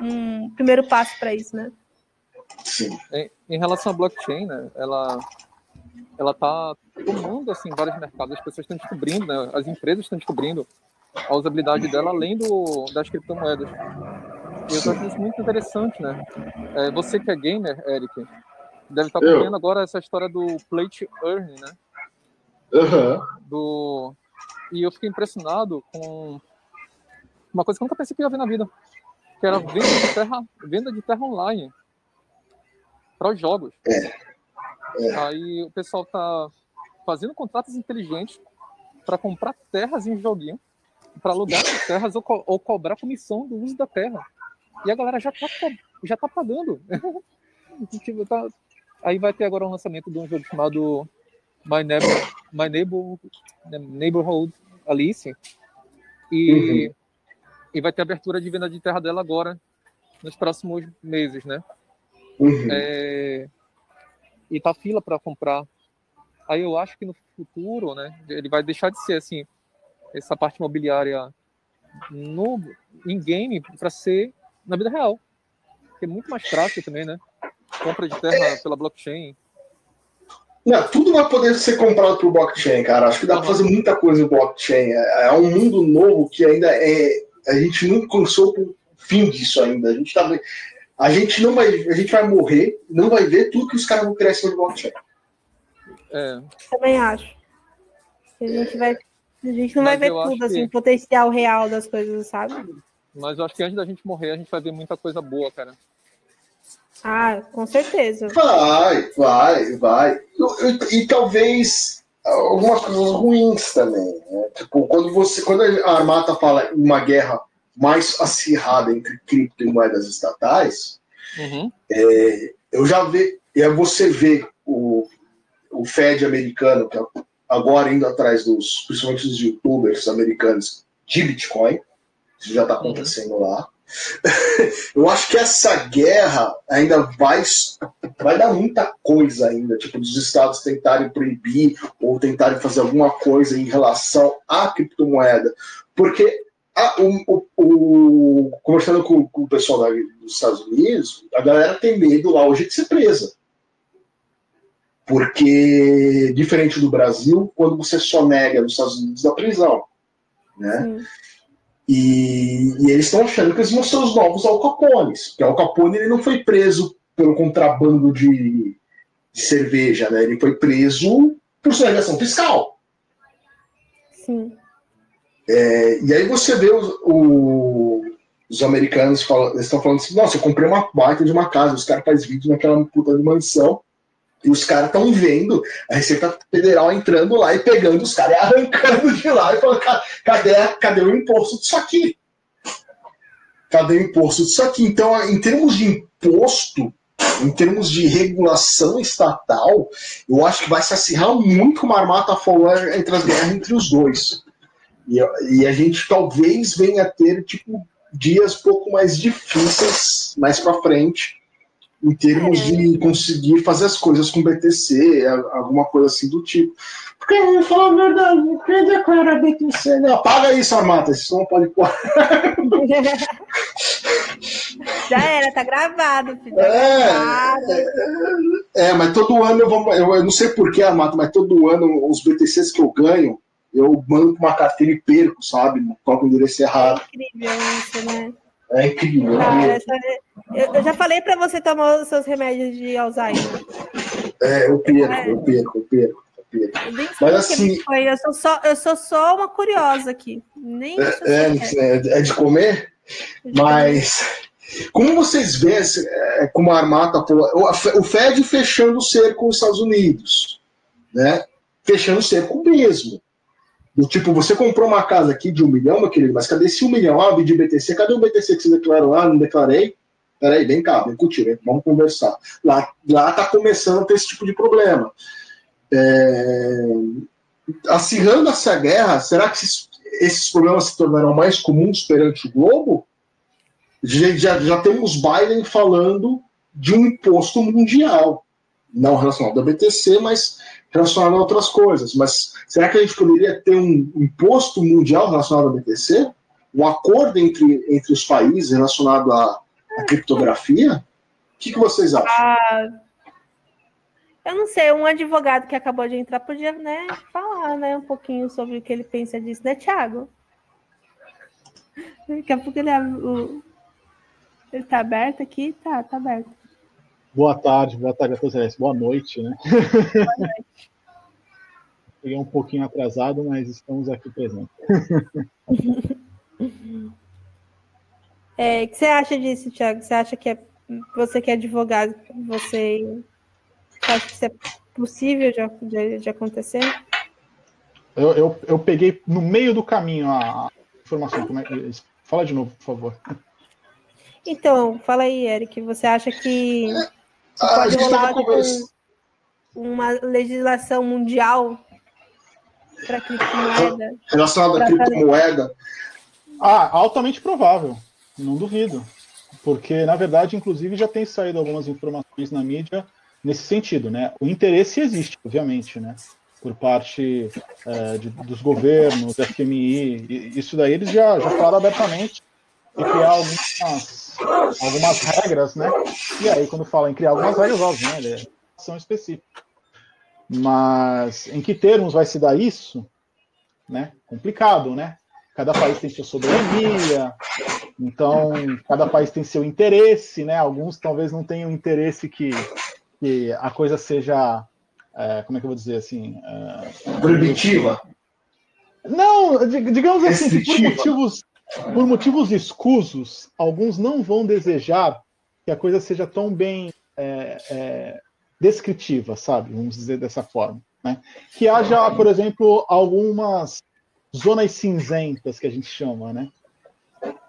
um primeiro passo para isso, né? Sim. Em relação à blockchain, né, ela tá tomando, assim, vários mercados. As pessoas estão descobrindo, né, as empresas estão descobrindo a usabilidade dela além das criptomoedas. E eu tô achando isso muito interessante, né? Você que é gamer, Eric, deve estar acompanhando agora essa história do Play to Earn, né? E eu fiquei impressionado com uma coisa que eu nunca pensei que ia ver na vida, que era venda de terra online para os jogos. Aí o pessoal tá fazendo contratos inteligentes para comprar terras em um joguinho, para alugar as terras ou cobrar comissão do uso da terra. E a galera já tá pagando. Aí vai ter agora o lançamento de um jogo chamado My Neighborhood Alice, e vai ter abertura de venda de terra dela agora, nos próximos meses, né? E tá fila para comprar. Aí eu acho que no futuro, né, ele vai deixar de ser, assim, essa parte imobiliária em game para ser na vida real, que é muito mais prático também, né? Compra de terra pela blockchain. Não, tudo vai poder ser comprado por blockchain, cara. Acho que dá para fazer muita coisa em blockchain. É um mundo novo que ainda a gente não alcançou o fim disso ainda. A gente vai morrer, não vai ver tudo que os caras vão criar sobre blockchain. Também acho. A gente não vai ver tudo, assim, o potencial real das coisas, sabe? Mas eu acho que antes da gente morrer, a gente vai ver muita coisa boa, cara. Com certeza. Vai. E talvez algumas coisas ruins também, né? Tipo, quando a Armata fala em uma guerra mais acirrada entre cripto e moedas estatais, eu já vejo, você vê o FED americano, que agora indo atrás principalmente dos youtubers americanos, de Bitcoin. Isso já está acontecendo lá. Eu acho que essa guerra ainda vai dar muita coisa ainda, tipo, dos estados tentarem proibir ou tentarem fazer alguma coisa em relação à criptomoeda, porque conversando com o pessoal dos Estados Unidos, a galera tem medo lá hoje de ser presa, porque diferente do Brasil, quando você só nega nos Estados Unidos da prisão, né? Sim. E eles estão achando que eles vão ser os novos Al Capones. Porque Al Capone, ele não foi preso pelo contrabando de cerveja, né? Ele foi preso por sonegação fiscal. Sim. E aí você vê os americanos estão falando assim: nossa, eu comprei uma baita de uma casa, os caras fazem vídeo naquela puta de mansão, e os caras estão vendo a Receita Federal entrando lá e pegando os caras e arrancando de lá e falando: cadê o imposto disso aqui? Cadê o imposto disso aqui? Então, em termos de imposto, em termos de regulação estatal, eu acho que vai se acirrar muito uma armata folar entre as guerras entre os dois. E a gente talvez venha a ter tipo dias pouco mais difíceis mais para frente, em termos de conseguir fazer as coisas com BTC, alguma coisa assim do tipo. Porque eu vou falar a verdade, não quer declarar BTC, não. Apaga isso, Armata, isso não pode pôr. Já era, tá gravado, filho. Mas todo ano eu não sei porquê, Armata, mas todo ano os BTCs que eu ganho, eu mando pra uma carteira e perco, sabe? Não coloco o endereço errado. É incrível isso, né? É incrível. Cara, eu já falei para você tomar os seus remédios de Alzheimer. Eu perco. Mas assim, eu sou só uma curiosa aqui. Nem é de comer? Mas como vocês veem como a armata... O FED fechando o cerco com os Estados Unidos, né? Fechando o cerco mesmo. Tipo, você comprou uma casa aqui de 1 milhão, meu querido, mas cadê esse 1 milhão? Ah, de BTC, cadê o BTC que você declarou? Ah, não declarei? Peraí, vem cá, vem curtir, vamos conversar. Lá tá começando a ter esse tipo de problema. Acirrando essa guerra, será que esses problemas se tornarão mais comuns perante o globo? Já temos Biden falando de um imposto mundial, não relacionado a BTC, mas relacionado a outras coisas. Mas será que a gente poderia ter um imposto mundial relacionado ao BTC? Um acordo entre os países relacionado à criptografia? O que vocês acham? Eu não sei, um advogado que acabou de entrar podia, né, falar, né, um pouquinho sobre o que ele pensa disso, né, Thiago? Daqui a pouco ele tá aberto aqui? Tá aberto. Boa tarde a todos. Boa noite, né? Boa noite. Cheguei um pouquinho atrasado, mas estamos aqui presentes. O que você acha disso, Thiago? Você acha que você que é advogado, você acha que isso é possível de acontecer? Eu peguei no meio do caminho a informação. Como é que... Fala de novo, por favor. Então, fala aí, Eric. Você acha que pode rolar uma legislação mundial para criptomoeda? Relacionada à criptomoeda? Altamente provável. Não duvido. Porque, na verdade, inclusive, já tem saído algumas informações na mídia nesse sentido, né? O interesse existe, obviamente, né? Por parte dos governos, da FMI. Isso daí eles já falaram abertamente. E criar algumas regras, né? E aí, quando fala em criar algumas regras, óbvio, né? É ação específica. Mas em que termos vai se dar isso? Né? Complicado, né? Cada país tem sua soberania, então cada país tem seu interesse, né? Alguns talvez não tenham interesse que a coisa seja... como é que eu vou dizer assim? Proibitiva? Não, digamos assim, por motivos... Por motivos escusos, alguns não vão desejar que a coisa seja tão bem descritiva, sabe? Vamos dizer dessa forma, né? Que haja, por exemplo, algumas zonas cinzentas que a gente chama, né?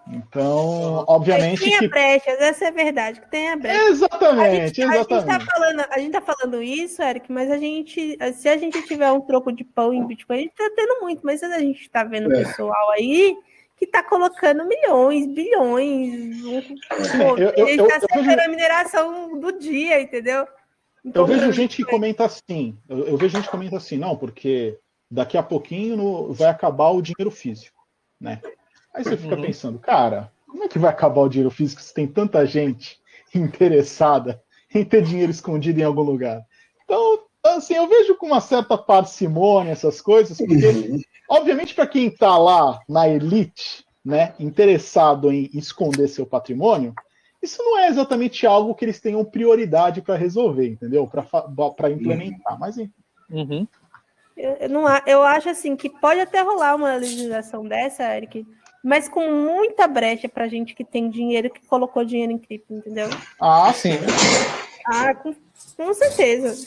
Então, obviamente... Tem a brecha, essa é a verdade, que tem a brecha. Exatamente. A gente tá falando isso, Eric, mas se a gente tiver um troco de pão em Bitcoin, a gente tá tendo muito, mas se a gente tá vendo o pessoal aí... que está colocando milhões, bilhões. Ele está sendo a mineração do dia, entendeu? Então, eu vejo gente que comenta assim, eu vejo gente que comenta assim, não, porque daqui a pouquinho vai acabar o dinheiro físico, né? Aí você fica pensando, cara, como é que vai acabar o dinheiro físico se tem tanta gente interessada em ter dinheiro escondido em algum lugar? Então, assim, eu vejo com uma certa parcimônia essas coisas, porque, obviamente, para quem está lá na elite, né, interessado em esconder seu patrimônio, isso não é exatamente algo que eles tenham prioridade para resolver, entendeu? Para implementar, mas... Eu acho, assim, que pode até rolar uma legislação dessa, Eric, mas com muita brecha para gente que tem dinheiro, que colocou dinheiro em cripto, entendeu? Ah, sim. Ah, com certeza.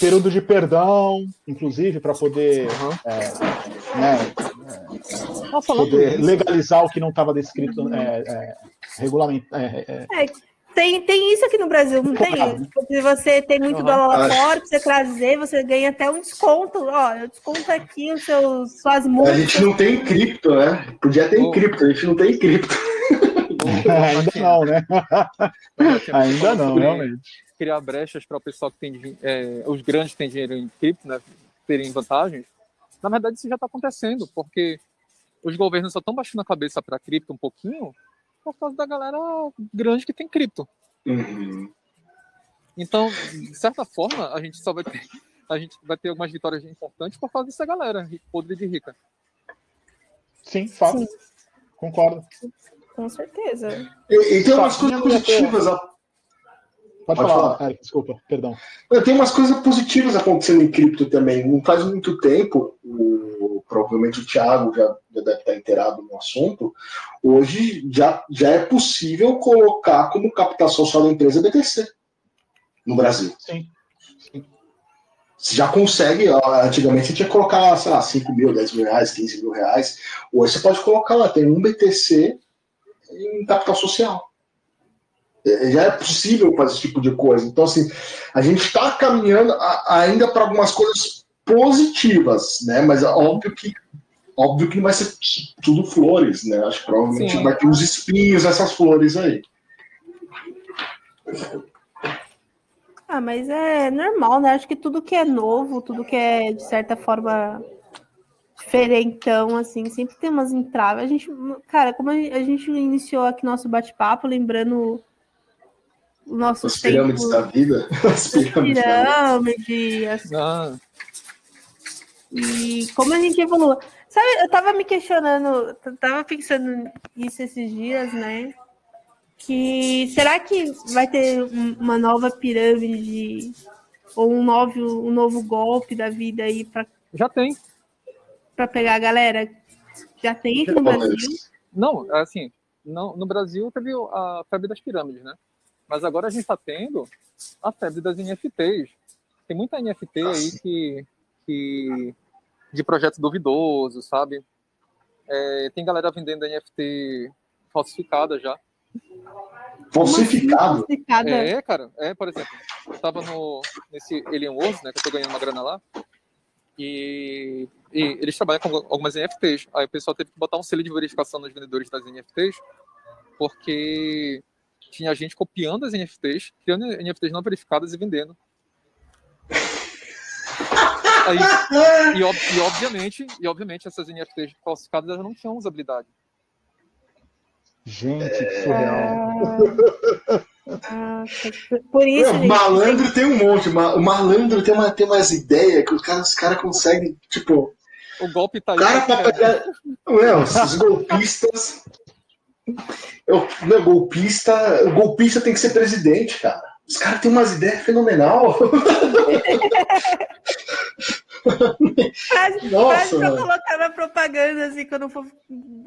Período de perdão, inclusive, para poder... poder legalizar o que não estava descrito... Tem isso aqui no Brasil, não tem? Se você tem muito dólar lá fora, você trazer, você ganha até um desconto. Ó, eu desconto aqui os suas multas. A gente não tem cripto, né? Podia ter em cripto, a gente não tem cripto. Ainda não, né? Ainda não, realmente. Criar brechas para o pessoal que tem... os grandes que têm dinheiro em cripto, né? Terem vantagens. Na verdade, isso já está acontecendo, porque os governos só estão baixando a cabeça para cripto um pouquinho... por causa da galera grande que tem cripto. Então, de certa forma, a gente vai ter algumas vitórias importantes por causa dessa galera podre de rica. Sim, fato. Sim. Concordo. Com certeza. E tem umas coisas positivas. Pode falar. Ai, desculpa, perdão. Tem umas coisas positivas acontecendo em cripto também. Não faz muito tempo, provavelmente o Thiago já deve estar inteirado no assunto, hoje já é possível colocar como captação só da empresa BTC no Brasil. Sim. Você já consegue, antigamente você tinha que colocar, sei lá, 5 mil, 10 mil reais, 15 mil reais, hoje você pode colocar lá, tem um BTC em capital social. Já é possível fazer esse tipo de coisa. Então, assim, a gente está caminhando ainda para algumas coisas positivas, né? Mas é óbvio que não vai ser tudo flores, né? Acho que provavelmente vai ter uns espinhos nessas flores aí. Ah, mas é normal, né? Acho que tudo que é novo, tudo que é, de certa forma, diferentão, assim, sempre tem umas entraves. A gente, cara, como a gente iniciou aqui nosso bate-papo, lembrando... As pirâmides da vida? As pirâmides. E como a gente evolua. Sabe, eu tava me questionando, tava pensando nisso esses dias, né? Que será que vai ter uma nova pirâmide ou um novo golpe da vida aí para... Já tem. Para pegar a galera? Já tem aqui no Brasil? Não, assim, no Brasil teve a febre das pirâmides, né? Mas agora a gente está tendo a febre das NFTs. Tem muita NFT aí que de projeto duvidoso, sabe? Tem galera vendendo NFT falsificada já. Falsificada? É, cara. Por exemplo, eu estava nesse Alien Wars, né, que eu estou ganhando uma grana lá, e eles trabalham com algumas NFTs. Aí o pessoal teve que botar um selo de verificação nos vendedores das NFTs, porque... tinha gente copiando as NFTs, criando NFTs não verificadas e vendendo. Aí, obviamente, essas NFTs falsificadas elas não tinham usabilidade. Gente, que surreal. Por isso, gente... Malandro tem um monte. O malandro tem umas ideias que os caras conseguem, tipo... O golpe tá aí. Os golpistas... O golpista tem que ser presidente, cara. Os caras têm umas ideias fenomenal. Frase pra colocar na propaganda, assim, quando for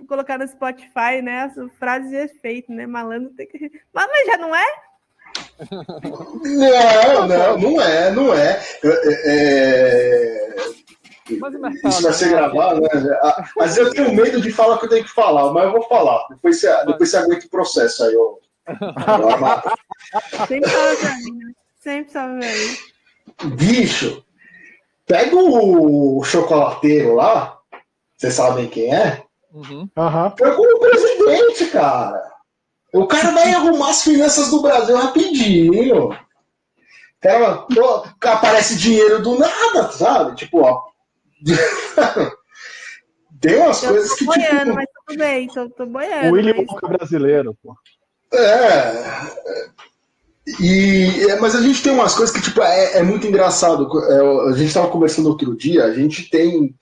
colocar no Spotify, né? Frase de efeito, né? Malandro tem que... Mas já não é? Não é. Isso vai ser gravado, né? Mas eu tenho medo de falar o que eu tenho que falar, mas eu vou falar. Depois você aguenta o processo aí, ó. Sempre sabe, bicho, pega o chocolateiro lá, vocês sabem quem é? Foi como presidente, cara. O cara vai arrumar as finanças do Brasil rapidinho. Cara, aparece dinheiro do nada, sabe? Tipo, ó. Tem umas coisas que. Boiando, mas tudo bem, tô boiando. O William Wonka brasileiro, pô. Mas a gente tem umas coisas que, tipo, é muito engraçado. A gente estava conversando outro dia, a gente tem.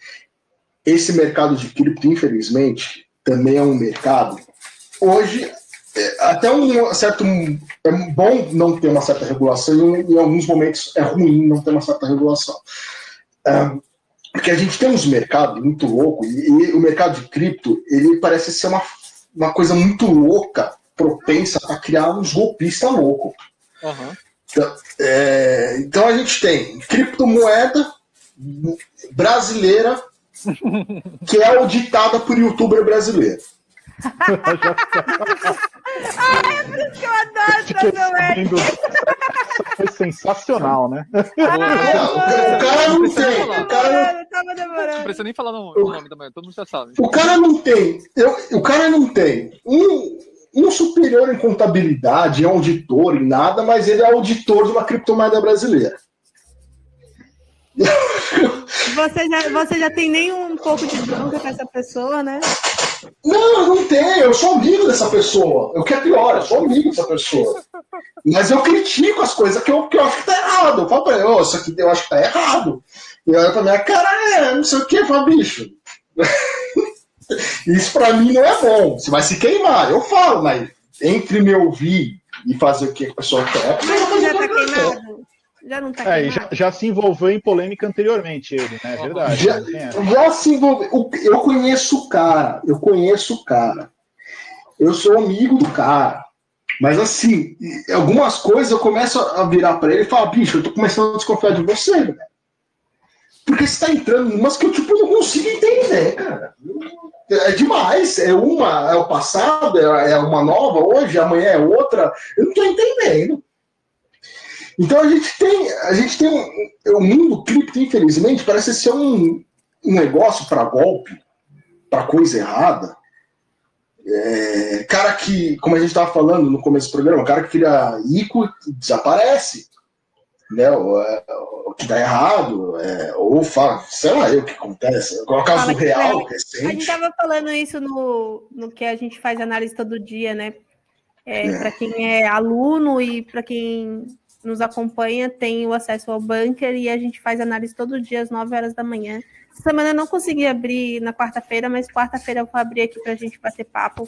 Esse mercado de cripto, infelizmente, também é um mercado. Hoje, até um certo. É bom não ter uma certa regulação, e em alguns momentos é ruim não ter uma certa regulação. Porque a gente tem uns mercados muito loucos, e o mercado de cripto, ele parece ser uma coisa muito louca, propensa a criar uns golpistas loucos. Então a gente tem criptomoeda brasileira, que é auditada por youtuber brasileiro. Ai, é por isso que eu adoro essa. Foi sensacional, né? O cara não tem. Não precisa nem falar o nome da manhã, todo mundo já sabe. O cara não tem um superior em contabilidade, é auditor em nada, mas ele é auditor de uma criptomoeda brasileira. Você já tem nem um pouco de bronca com essa pessoa, né? Não, eu não tenho, eu sou amigo dessa pessoa. O que é pior, eu sou amigo dessa pessoa. Mas eu critico as coisas que eu acho que tá errado. Eu falo pra ele, isso aqui eu acho que tá errado. E ela pra mim, não sei o que, fala, bicho. Isso pra mim não é bom. Você vai se queimar, eu falo, mas entre me ouvir e fazer o que a pessoa quer. Mas já tá queimado. Já não tá já se envolveu em polêmica anteriormente, ele, né? É verdade. Já se envolveu. Eu conheço o cara. Eu sou amigo do cara. Mas assim, algumas coisas eu começo a virar pra ele e falar, bicho, eu tô começando a desconfiar de você, velho. Porque você tá entrando em umas que eu tipo, não consigo entender, cara. É demais. É o passado, é uma nova hoje, amanhã é outra. Eu não tô entendendo. Então a gente tem o mundo cripto, infelizmente, parece ser um negócio para golpe, para coisa errada. Cara que, como a gente estava falando no começo do programa, o cara que cria ICO desaparece, né? O que dá errado, ou fala, sei lá, o que acontece. Qual é o caso do real recente? A gente estava falando isso no que a gente faz análise todo dia, né? Para quem é aluno e para quem nos acompanha, tem o acesso ao bunker e a gente faz análise todo dia às 9 horas da manhã. Essa semana eu não consegui abrir na quarta-feira, mas quarta-feira eu vou abrir aqui para a gente bater papo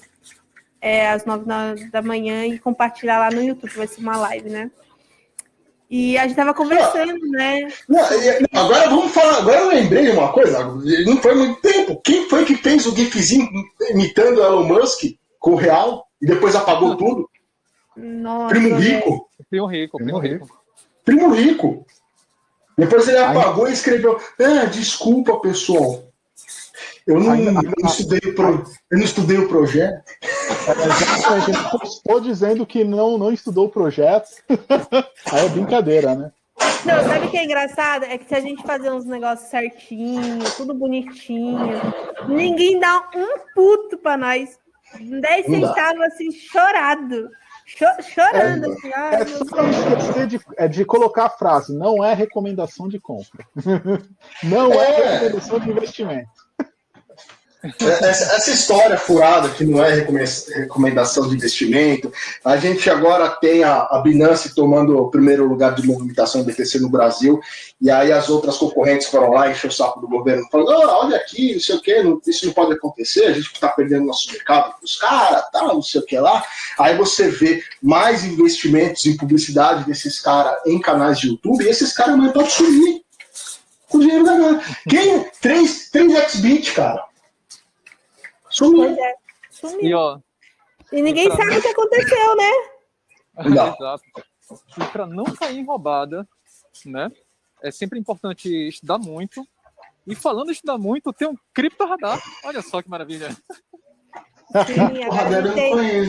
às 9 da manhã e compartilhar lá no YouTube, vai ser uma live, né? E a gente estava conversando, né? Agora vamos falar, agora eu lembrei de uma coisa, não foi muito tempo. Quem foi que fez o gifzinho imitando Elon Musk com o real e depois apagou tudo? Nossa, Primo Rico. Depois ele apagou e escreveu: desculpa, pessoal. Eu não estudei o projeto. A gente postou dizendo que não estudou o projeto. Aí é brincadeira, né? Não, sabe o que é engraçado? É que se a gente fazer uns negócios certinhos, tudo bonitinho, ninguém dá um puto pra nós. 10 centavos assim, chorado. Chorando. Assim, só para não esquecer de colocar a frase, não é recomendação de compra. Não é recomendação de investimento. Essa história furada que não é recomendação de investimento, a gente agora tem a Binance tomando o primeiro lugar de movimentação de BTC no Brasil, e aí as outras concorrentes foram lá e encheu o saco do governo, falando, olha aqui, não sei o que, isso não pode acontecer, a gente está perdendo nosso mercado com os caras, tá, não sei o que lá. Aí você vê mais investimentos em publicidade desses caras em canais de YouTube, e esses caras não podem sumir com o dinheiro da galera. Quem? 3XBit, cara. Sumiu. E ninguém sabe o que aconteceu, né? Não. Exato. E para não cair em roubada, né? É sempre importante estudar muito. E falando em estudar muito, tem um cripto radar. Olha só que maravilha. Sim, agora eu tem.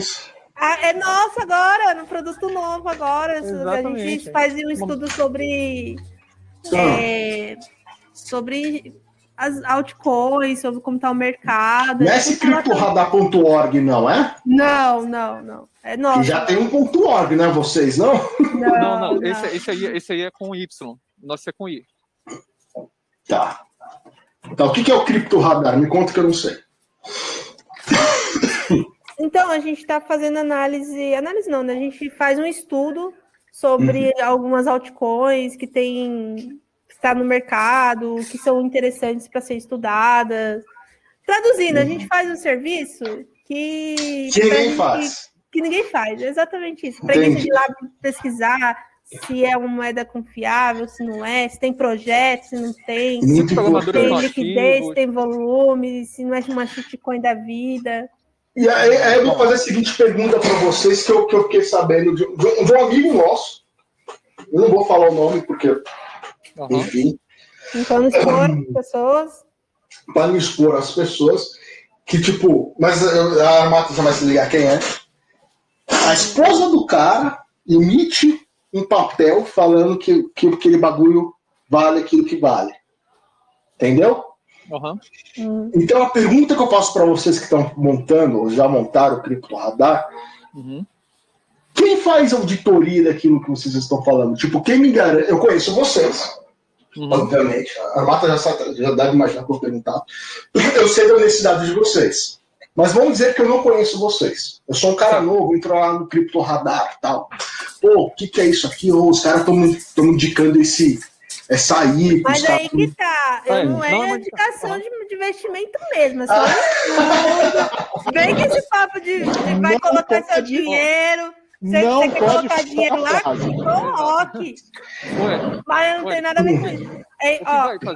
É nosso agora, no produto novo agora. Exatamente. A gente faz um estudo sobre as altcoins, sobre como está o mercado. Não é esse criptoradar.org, não é? Não. É nosso. Já tem um ponto .org, né? Vocês, não? Não. Esse aí é com Y. O nosso é com I. Tá. Então, o que é o criptoradar? Me conta que eu não sei. Então, a gente está fazendo análise... Análise não, né? A gente faz um estudo sobre algumas altcoins que tem... está no mercado, que são interessantes para ser estudadas. Traduzindo, a gente faz um serviço que ninguém faz. Que ninguém faz, é exatamente isso. Para quem ir lá pesquisar se é uma moeda confiável, se não é, se tem projeto, se não tem, se tem liquidez, se tem volume, se não é uma shitcoin da vida. E aí eu vou fazer a seguinte pergunta para vocês, que eu fiquei sabendo de um amigo nosso, eu não vou falar o nome porque... Enfim. Então, não expor as pessoas. Para não expor as pessoas, que tipo, mas a Marta vai se ligar quem é. A esposa do cara emite um papel falando que aquele bagulho vale aquilo que vale. Entendeu? Então, a pergunta que eu faço para vocês que estão montando, ou já montaram o Cripto Radar. Quem faz auditoria daquilo que vocês estão falando? Tipo, quem me garante... Eu conheço vocês, obviamente. A Marta já deve imaginar que eu vou perguntar. Eu sei da necessidade de vocês. Mas vamos dizer que eu não conheço vocês. Eu sou um cara novo, entro lá no Cripto Radar e tal. Pô, o que é isso aqui? Oh, os caras estão indicando esse... Essa ICO... Mas aí que tá. Eu não é indicação de investimento mesmo. É só estudo. Vem com esse papo de vai colocar seu dinheiro... Você quer colocar dinheiro lá? Coloque. Mas não tem nada a ver com isso.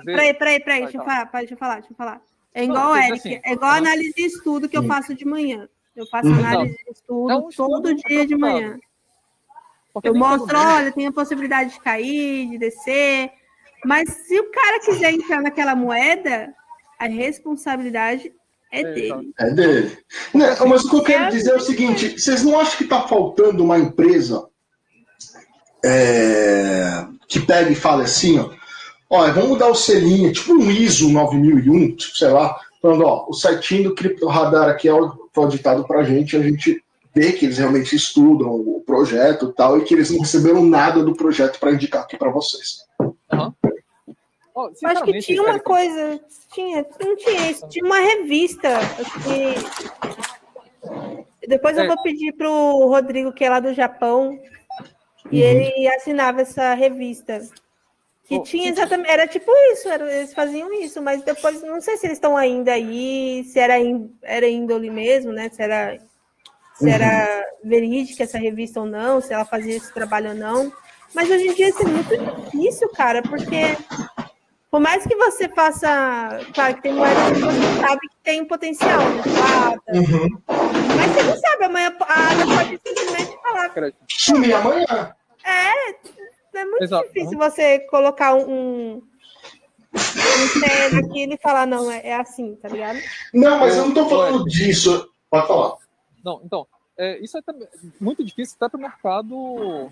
Peraí. Deixa eu falar. É igual o Eric. Assim, é igual a análise de estudo que eu faço de manhã. Eu faço análise de estudo todo dia de manhã. Eu mostro, olha, tem a possibilidade de cair, de descer. Mas se o cara quiser entrar naquela moeda, a responsabilidade é dele. Né? Mas o que eu quero dizer é o seguinte, vocês não acham que está faltando uma empresa que pega e fala assim, ó, olha, vamos dar o selinho, tipo um ISO 9001, tipo, sei lá, falando, ó, o sitinho do Cripto Radar aqui foi auditado para a gente vê que eles realmente estudam o projeto e tal, e que eles não receberam nada do projeto para indicar aqui para vocês. Eu acho que tinha uma coisa, tinha uma revista, que... Depois eu vou pedir para o Rodrigo, que é lá do Japão, e ele assinava essa revista, que tinha exatamente, era tipo isso, eles faziam isso, mas depois, não sei se eles estão ainda aí, se era índole mesmo, né, se era verídica essa revista ou não, se ela fazia esse trabalho ou não, mas hoje em dia isso é muito difícil, cara, porque... Por mais que você faça... Claro que tem moedas que você sabe que tem um potencial. Né? Mas você não sabe. Amanhã a Ada pode simplesmente falar. Sumir amanhã. É muito difícil você colocar um tema aqui e falar, não, é assim, tá ligado? Não, mas eu não estou falando disso. Pode falar. Não, então... isso é muito difícil até para o mercado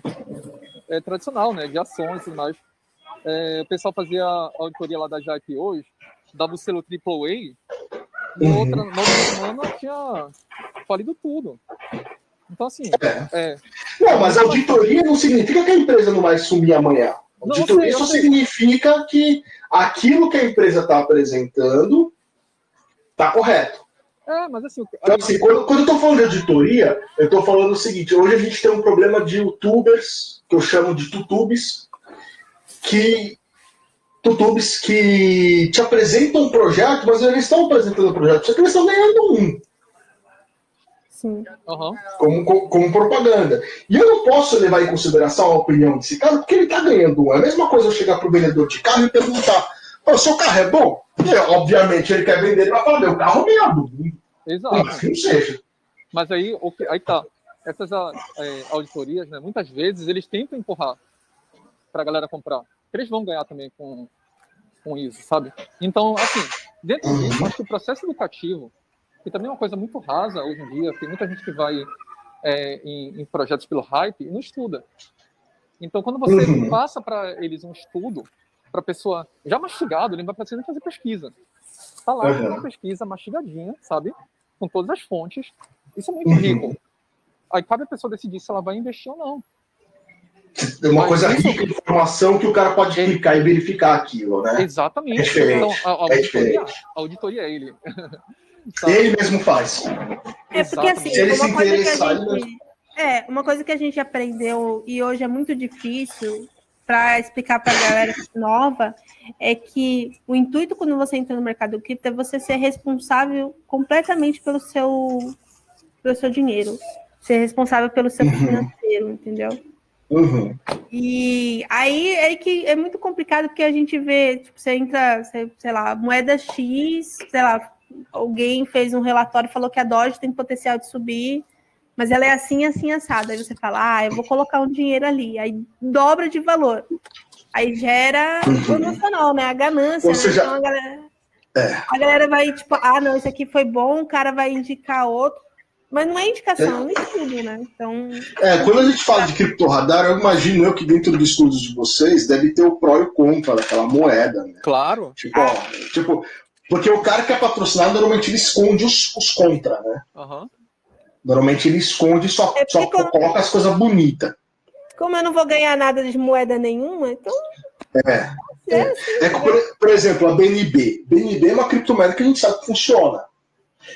tradicional, né? De ações e tudo mais. O pessoal fazia a auditoria lá da JAC hoje, dava o selo AAA, e na outra semana tinha falido tudo. Então, assim... Não, mas a auditoria não significa que a empresa não vai sumir amanhã. Auditoria só significa que aquilo que a empresa está apresentando está correto. Mas assim... Então, assim, quando eu estou falando de auditoria, eu estou falando o seguinte, hoje a gente tem um problema de youtubers, que eu chamo de tutubes, que te apresentam um projeto, mas eles estão apresentando um projeto, só que eles estão ganhando um. Sim. Como propaganda. E eu não posso levar em consideração a opinião desse cara, porque ele está ganhando um. É a mesma coisa eu chegar para o vendedor de carro e perguntar, o seu carro é bom? E, obviamente, ele quer vender para falar, meu carro é meado. Exato. Mas não seja. Mas aí tá. Essas auditorias, né, muitas vezes, eles tentam empurrar para a galera comprar. Eles vão ganhar também com isso, sabe? Então, assim, dentro disso, acho que o processo educativo, que também é uma coisa muito rasa hoje em dia, tem muita gente que vai em projetos pelo hype e não estuda. Então, quando você passa para eles um estudo para a pessoa já mastigado, ele não vai precisar fazer pesquisa. Está lá, uhum, uma pesquisa mastigadinha, sabe? Com todas as fontes. Isso é muito rico. Uhum. Aí cabe a pessoa decidir se ela vai investir ou não. É uma coisa rica de informação que o cara pode clicar e verificar aquilo, né? Exatamente. É diferente. Então, a auditoria é ele. Ele mesmo faz. É porque, assim, se ele se interessar... uma coisa que a gente aprendeu, e hoje é muito difícil para explicar para a galera nova, é que o intuito quando você entra no mercado cripto é você ser responsável completamente pelo seu dinheiro. Ser responsável pelo seu financeiro, entendeu? Uhum. E aí é que é muito complicado, porque a gente vê, tipo, você entra, sei lá, moeda X, sei lá, alguém fez um relatório e falou que a Doge tem potencial de subir, mas ela é assim, assim, assada. Aí você fala, eu vou colocar um dinheiro ali. Aí dobra de valor. Aí gera emocional, né? A ganância. Né? Seja... Então a galera vai, tipo, não, esse aqui foi bom, o cara vai indicar outro. Mas não é indicação, é um estudo, né? Então... quando a gente fala de criptorradar, eu imagino que dentro dos estudos de vocês deve ter o pró e o contra daquela moeda, né? Claro. Porque o cara que é patrocinado, normalmente ele esconde os contra, né? Uhum. Normalmente ele esconde e só coloca as coisas bonitas. Como eu não vou ganhar nada de moeda nenhuma, então... Por exemplo, a BNB. BNB é uma criptomoeda que a gente sabe que funciona.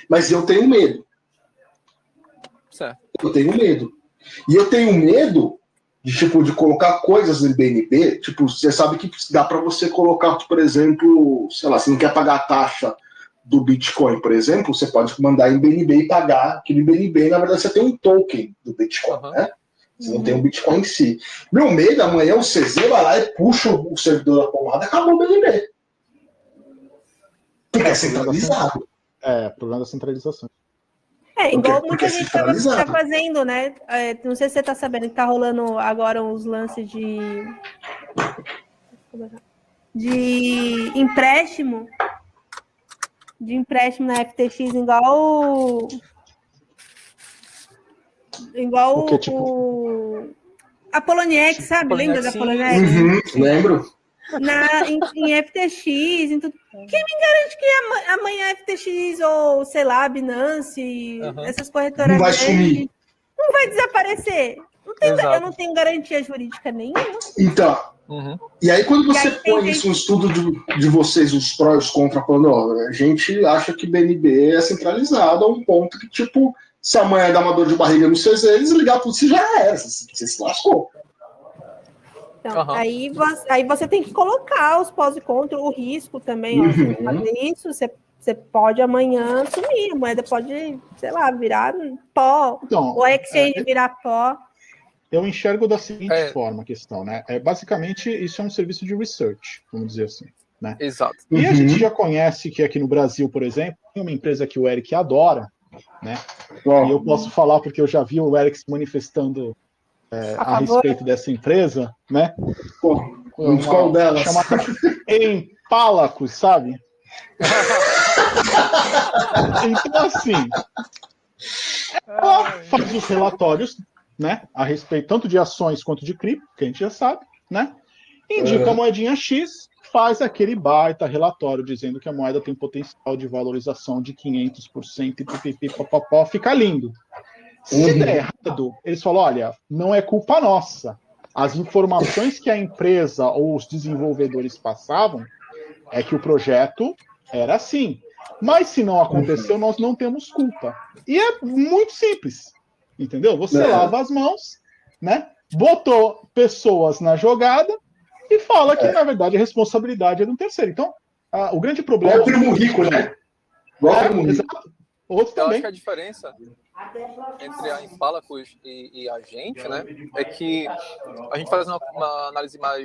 Mas eu tenho medo. Certo. Eu tenho medo. E eu tenho medo de colocar coisas no BNB. Tipo, você sabe que dá para você colocar, por exemplo, sei lá, se não quer pagar a taxa do Bitcoin, por exemplo, você pode mandar em BNB e pagar aquele BNB. Na verdade, você tem um token do Bitcoin, né? Você não tem o Bitcoin em si. Meu medo, amanhã o CZ vai lá e puxa o servidor da pomada e acabou o BNB. Porque é centralizado. O problema da centralização. Igual muita gente está fazendo, né? Não sei se você está sabendo que está rolando agora uns lances de empréstimo. De empréstimo na FTX, igual que, tipo... a Poloniex, sabe? Lembra da Poloniex? Uhum, lembro. Em FTX, em tudo. Quem me garante que amanhã FTX ou, sei lá, Binance, essas corretoras... Não vai sumir. Não vai desaparecer. Eu não tenho garantia jurídica nenhuma. Então... Uhum. E aí quando você põe isso no estudo de vocês, os prós e os contras, a gente acha que BNB é centralizado a um ponto que, tipo, se amanhã dá uma dor de barriga no CZ, eles ligar para você, já é, você se lascou. Então, aí você tem que colocar os prós e contras, o risco também, você fazer isso, você pode amanhã sumir, a moeda pode, sei lá, virar pó, então, ou a exchange virar pó. Eu enxergo da seguinte forma a questão, né? Basicamente, isso é um serviço de research, vamos dizer assim, né? Exato. E a gente já conhece que aqui no Brasil, por exemplo, tem uma empresa que o Eric adora, né? E eu posso falar porque eu já vi o Eric se manifestando a respeito dessa empresa, né? Qual delas? Chamada Empalacos, sabe? Então, assim, ela faz os relatórios, né, a respeito tanto de ações quanto de cripto, que a gente já sabe, né? Indica a moedinha X, faz aquele baita relatório dizendo que a moeda tem potencial de valorização de 500% e pipipipopopó, fica lindo. Se der errado, eles falam, olha, não é culpa nossa. As informações que a empresa ou os desenvolvedores passavam é que o projeto era assim. Mas se não aconteceu, nós não temos culpa. E é muito simples. Entendeu? Você lava as mãos, né? Botou pessoas na jogada e fala que, na verdade, a responsabilidade é do terceiro. Então, o grande problema... É o Primo Rico, né? Exato. Outro também. Eu acho que a diferença entre a Empalacos e a gente, né, é que a gente faz uma análise mais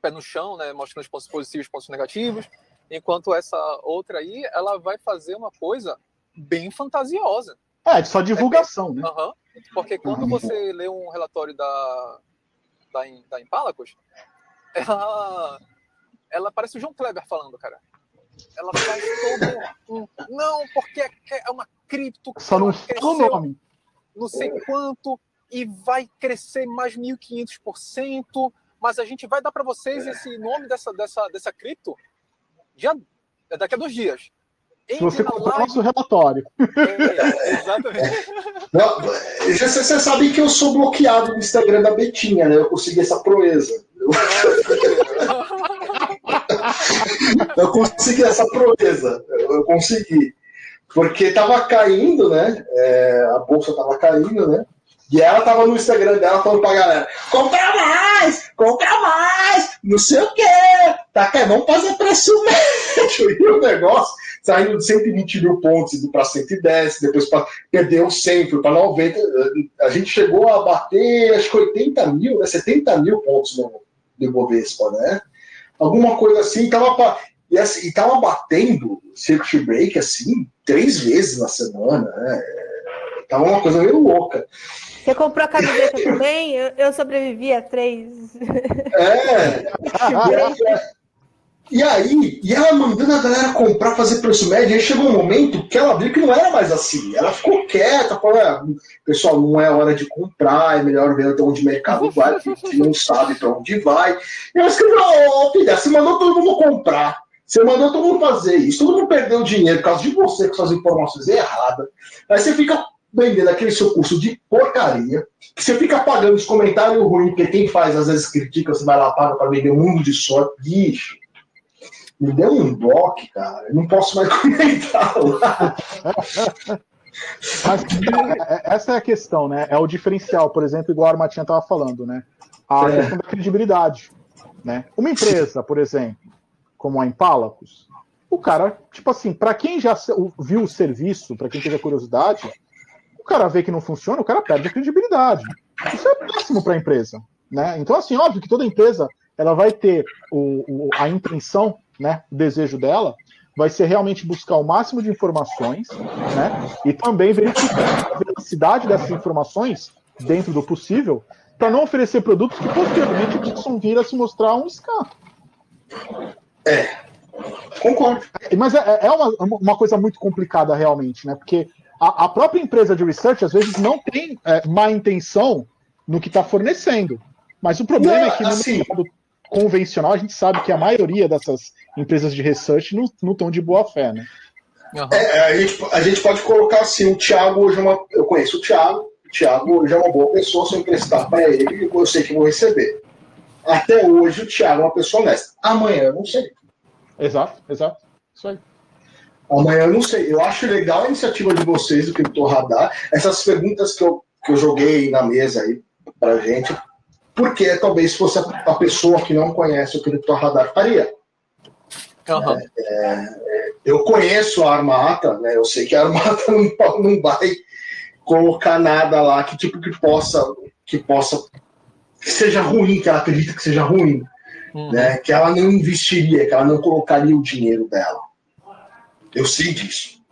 pé no chão, né, mostrando os pontos positivos e os pontos negativos, enquanto essa outra aí, ela vai fazer uma coisa bem fantasiosa. Só divulgação, né? Porque quando você lê um relatório da Empalacos, ela parece o João Kleber falando, cara. Ela faz todo não, porque é uma cripto que só não ficou o nome. Não sei quanto, e vai crescer mais 1.500%, mas a gente vai dar para vocês esse nome dessa cripto daqui a 2 dias. Se você comprar o nosso relatório. Exatamente. Você sabe que eu sou bloqueado no Instagram da Betinha, né? Eu consegui essa proeza. Eu consegui essa proeza. Eu consegui. Porque tava caindo, né? A bolsa tava caindo, né? E ela tava no Instagram dela falando pra galera: compra mais, não sei o quê. Tá, vamos fazer preço médio. E o negócio saindo de 120 mil pontos, indo pra 110, depois perdeu 100, foi pra 90. A gente chegou a bater, acho que 80 mil, né? 70 mil pontos no Ibovespa, né? Alguma coisa assim. E tava batendo circuit break, assim, 3 vezes na semana, né? Tava uma coisa meio louca. Você comprou a camiseta também? Eu sobrevivi a 3. E ela mandando a galera comprar, fazer preço médio, aí chegou um momento que ela viu que não era mais assim. Ela ficou quieta, falou: pessoal, não é hora de comprar, é melhor ver até onde o mercado vai, a gente não sabe para onde vai. E ela escreveu: filha, você mandou todo mundo comprar. Você mandou todo mundo fazer isso, todo mundo perdeu dinheiro por causa de você com suas informações erradas. Aí você fica vendendo aquele seu curso de porcaria, que você fica pagando os comentários ruins, porque quem faz às vezes critica, você vai lá, paga para vender um mundo de sorte. Bicho, me deu um bloco, cara. Eu não posso mais comentar lá. Mas, essa é a questão, né? É o diferencial, por exemplo, igual a Armatinha estava falando, né? A questão da credibilidade, né? Uma empresa, por exemplo, como a Empálacos, o cara, tipo assim, para quem já viu o serviço, para quem teve a curiosidade, o cara vê que não funciona, o cara perde a credibilidade. Isso é péssimo para a empresa, né? Então, assim, óbvio que toda empresa, ela vai ter a intenção, né, o desejo dela, vai ser realmente buscar o máximo de informações, né, e também verificar a veracidade dessas informações dentro do possível, para não oferecer produtos que posteriormente possam vir a se mostrar um escândalo. Concordo. Mas é uma coisa muito complicada realmente, né? Porque a própria empresa de research às vezes não tem má intenção no que está fornecendo. Mas o problema é que no mercado convencional a gente sabe que a maioria dessas empresas de research não estão de boa fé, né? Uhum. A gente pode colocar assim, o Thiago hoje eu conheço o Thiago, hoje é uma boa pessoa, se eu emprestar para ele, eu sei que vou receber. Até hoje o Thiago é uma pessoa honesta. Amanhã eu não sei. Exato. Isso aí. Amanhã eu não sei. Eu acho legal a iniciativa de vocês do Cripto Radar. Essas perguntas que eu joguei na mesa aí pra gente, porque talvez fosse a pessoa que não conhece o Cripto Radar faria. Uhum. Eu conheço a Armata, né? Eu sei que a Armata não vai colocar nada lá que tipo que possa que seja ruim, que ela acredita que seja ruim. Né, que ela não investiria, que ela não colocaria o dinheiro dela. Eu sei disso.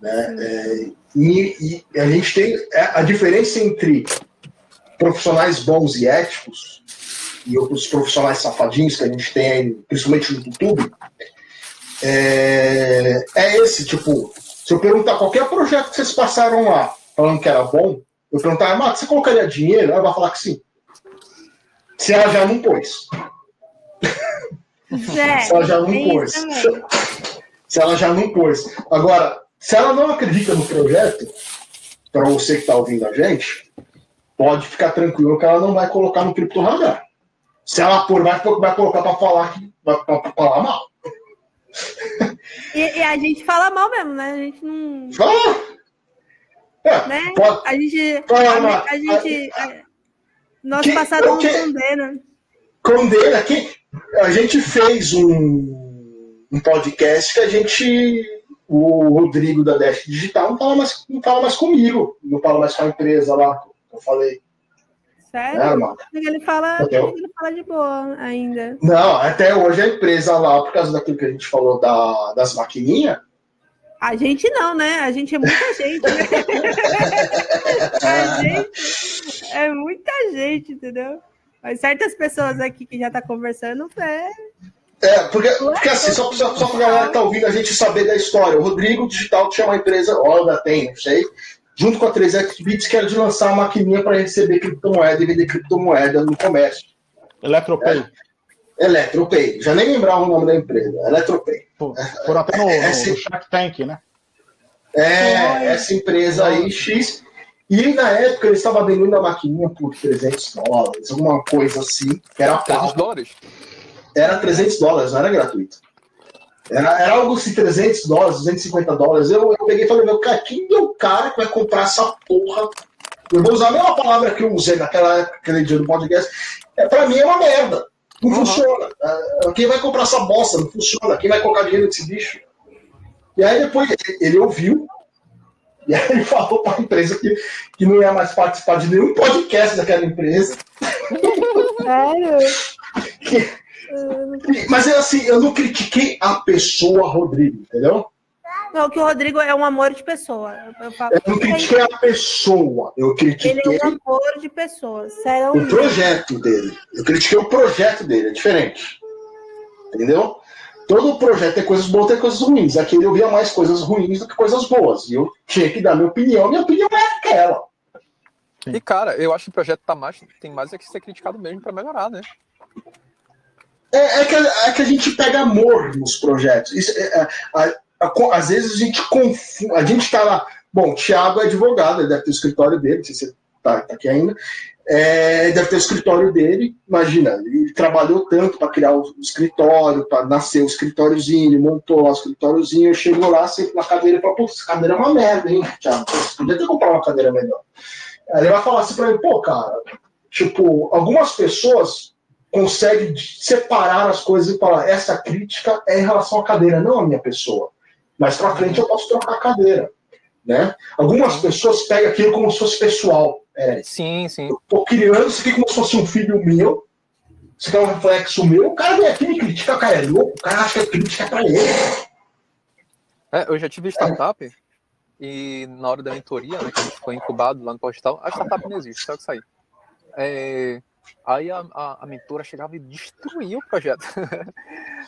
Né? E a gente tem a diferença entre profissionais bons e éticos e outros profissionais safadinhos que a gente tem aí, principalmente no YouTube, esse, tipo, se eu perguntar qualquer projeto que vocês passaram lá, falando que era bom, eu perguntar: Marcos, você colocaria dinheiro? Ela vai falar que sim. Se ela já não pôs. Se ela já não pôs. Agora, se ela não acredita no projeto, para você que está ouvindo a gente, pode ficar tranquilo que ela não vai colocar no Cripto Radar. Se ela pôr, vai colocar para falar para falar mal. E a gente fala mal mesmo, né? A gente não. Né? Pode... Nosso passado não condena. Condena que a gente fez um podcast que o Rodrigo da Dash Digital não fala mais comigo, não fala mais com a empresa lá, eu falei. Sério? Ele fala de boa ainda. Não, até hoje a empresa lá, por causa daquilo que a gente falou das maquininhas. A gente não, né? A gente é muita gente. A gente é muita gente, entendeu? Mas certas pessoas aqui que já tá conversando, porque assim, só pra galera que tá ouvindo a gente saber da história. O Rodrigo Digital tinha uma empresa, Olga tem, não sei, junto com a 3XBit, que era de lançar uma maquininha para receber criptomoeda e vender criptomoeda no comércio. EletroPay. EletroPay. Já nem lembrava o nome da empresa. EletroPay. Por até no Shark Tank, né? Essa empresa aí, X. E na época eles estavam vendendo a maquininha por $300, alguma coisa assim. Era $300? Era $300, não era gratuito. Era algo assim, $300, $250. Eu peguei e falei, meu, cara, quem é o cara que vai comprar essa porra? Eu vou usar a mesma palavra que eu usei naquela época, aquele dia do podcast. Pra mim é uma merda. Não funciona. Quem vai comprar essa bosta? Não funciona. Quem vai colocar dinheiro nesse bicho? E aí depois ele ouviu. E aí ele falou pra empresa que não ia mais participar de nenhum podcast daquela empresa. Sério? Mas é assim, eu não critiquei a pessoa, Rodrigo, entendeu? Não, que o Rodrigo é um amor de pessoa. Eu não critiquei a pessoa, eu critiquei... Ele é um amor de pessoa. Sério, o projeto dele. Eu critiquei o projeto dele, é diferente. Entendeu? Todo projeto tem coisas boas, tem coisas ruins. Aqui eu via mais coisas ruins do que coisas boas. E eu tinha que dar minha opinião é aquela. E, cara, eu acho que o projeto tem mais é que ser criticado mesmo pra melhorar, né? É que a gente pega amor nos projetos. Às vezes a gente confunde. A gente tá lá. Bom, o Thiago é advogado, ele deve ter o escritório dele, não sei se você tá aqui ainda. Deve ter o escritório dele. Imagina, ele trabalhou tanto para criar o escritório, para nascer o escritóriozinho, montou lá o escritóriozinho. Chegou lá, sentou na cadeira e falou: pô, essa cadeira é uma merda, hein, Thiago? Você podia ter que comprar uma cadeira melhor. Aí ele vai falar assim para mim: pô, cara, tipo, algumas pessoas consegue separar as coisas e falar, essa crítica é em relação à cadeira, não à minha pessoa. Mais pra frente eu posso trocar a cadeira, né? Algumas pessoas pegam aquilo como se fosse pessoal. Sim. Eu tô criando isso aqui como se fosse um filho meu, isso aqui é um reflexo meu, o cara vem aqui e me critica, o cara é louco, o cara acha que a crítica é pra ele. Eu já tive startup e na hora da mentoria, né, que a gente ficou incubado lá no postal, a startup não existe, só que sair. Aí a mentora chegava e destruía o projeto.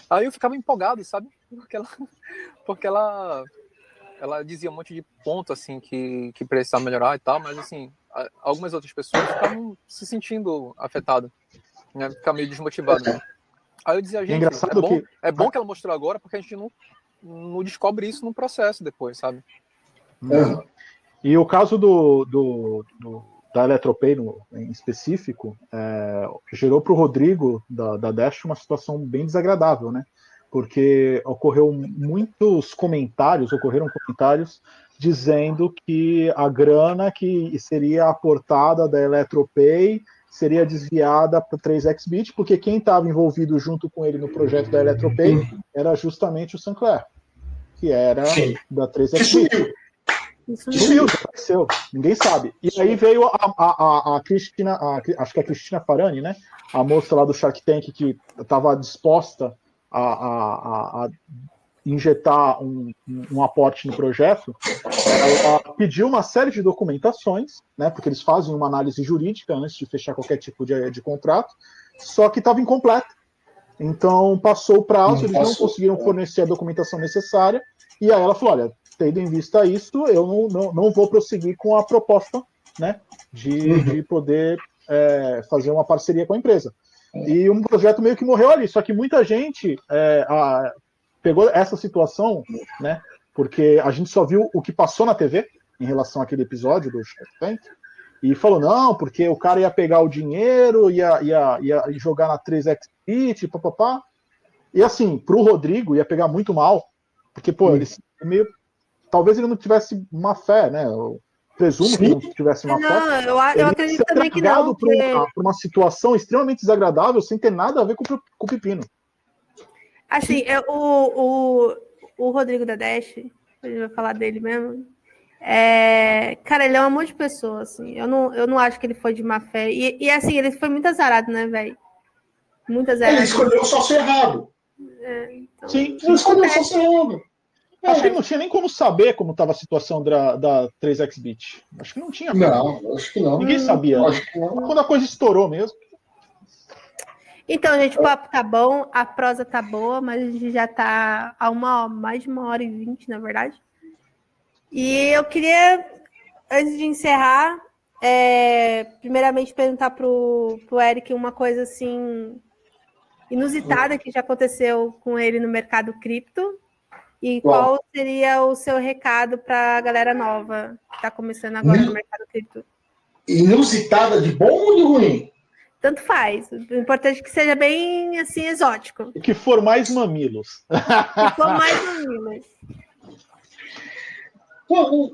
Aí eu ficava empolgado, sabe? Porque ela dizia um monte de ponto, assim, que precisava melhorar e tal, mas, assim, algumas outras pessoas ficavam se sentindo afetadas, né? Ficavam meio desmotivadas. Né? Aí eu dizia, gente, é bom que ela mostrou agora, porque a gente não descobre isso no processo depois, sabe? E o caso da EletroPay em específico, gerou para o Rodrigo da Dash uma situação bem desagradável, né? Porque ocorreram comentários dizendo que a grana que seria aportada da EletroPay seria desviada para 3XBit, porque quem estava envolvido junto com ele no projeto da EletroPay era justamente o Sinclair, que era da 3XBit. Sumiu, desapareceu, ninguém sabe. E aí veio a Cristina, acho que é a Cristina Farani, né? A moça lá do Shark Tank que estava disposta a injetar um aporte no projeto. Ela pediu uma série de documentações, né? Porque eles fazem uma análise jurídica antes de fechar qualquer tipo de contrato, só que estava incompleto. Então passou o prazo, eles não conseguiram fornecer a documentação necessária. E aí ela falou: olha, tendo em vista isso, eu não vou prosseguir com a proposta, né, de poder fazer uma parceria com a empresa. E um projeto meio que morreu ali, só que muita gente pegou essa situação, né, porque a gente só viu o que passou na TV em relação àquele episódio do Shark Tank, e falou, não, porque o cara ia pegar o dinheiro, ia jogar na 3XBit, papapá. E assim, pro Rodrigo ia pegar muito mal, porque, pô, ele é meio... Talvez ele não tivesse má fé, né? Eu presumo que não tivesse má fé. Eu acredito também que não. Porque... Por uma situação extremamente desagradável, sem ter nada a ver com o pepino. Assim, o Rodrigo da Dash, a gente vai falar dele mesmo. Cara, ele é um amor de pessoa, assim. Eu não acho que ele foi de má fé. E assim, ele foi muito azarado, né, velho? Muito azarado. Ele escolheu o sócio errado. Então, sim, ele escolheu o sócio errado. Acho que não tinha nem como saber como estava a situação da 3XBit. Acho que não tinha. Não, acho que não. Ninguém sabia. Acho que não. Quando a coisa estourou mesmo. Então, gente, o papo tá bom, a prosa tá boa, mas a gente já tá há mais de 1h20, na verdade. E eu queria, antes de encerrar, primeiramente perguntar para o Eric uma coisa assim inusitada que já aconteceu com ele no mercado cripto. E qual seria o seu recado para a galera nova que está começando agora no mercado cripto? Inusitada de bom ou de ruim? Tanto faz. O importante é que seja bem assim exótico. E que for mais mamilos. Que for mais mamilos. Bom,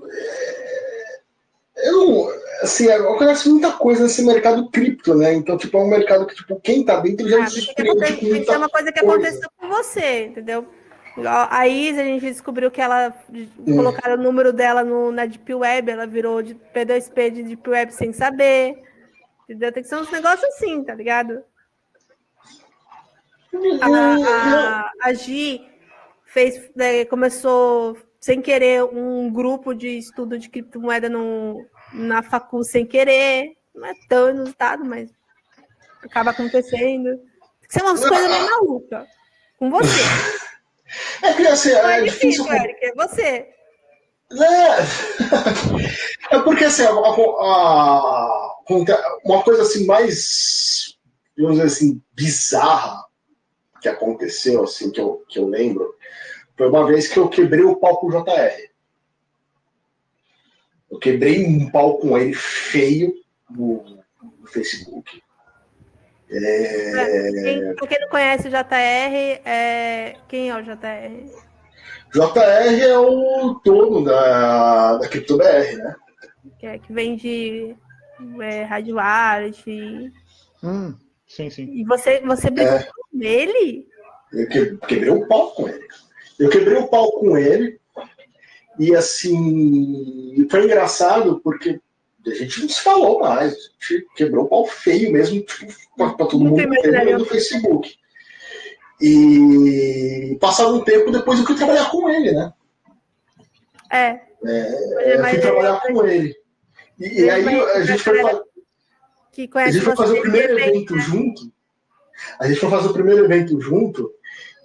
assim, acontece muita coisa nesse mercado cripto, né? Então, tipo, é um mercado que, tipo, quem tá dentro já se surpreende com muita coisa. Tem que ser uma coisa que aconteceu com você, entendeu? A Isa, a gente descobriu que ela colocaram o número dela na Deep Web, ela virou de P2P de Deep Web sem saber. Entendeu? Tem que ser uns negócios assim, tá ligado? A Gi fez, começou sem querer um grupo de estudo de criptomoeda na facu sem querer. Não é tão inusitado, mas acaba acontecendo. Tem que ser umas coisas meio malucas. Com você. É que assim, é difícil, Eric, é você. É porque assim, uma coisa assim mais, vamos dizer assim, bizarra que aconteceu, assim, que eu lembro, foi uma vez que eu quebrei o pau com o JR. Eu quebrei um pau com ele feio no Facebook. Pra quem não conhece o JR, quem é o JR? JR é o dono da CryptoBR, né? Que vende hardware. Sim, sim. E você brigou com ele? Eu quebrei o pau com ele. E assim, foi engraçado porque a gente não se falou mais, a gente quebrou o pau feio mesmo, tipo, pra todo mundo do Facebook. E passava um tempo depois eu fui trabalhar com ele, né? Eu fui trabalhar com ele. E aí a gente foi fazer o primeiro evento junto. A gente foi fazer o primeiro evento junto,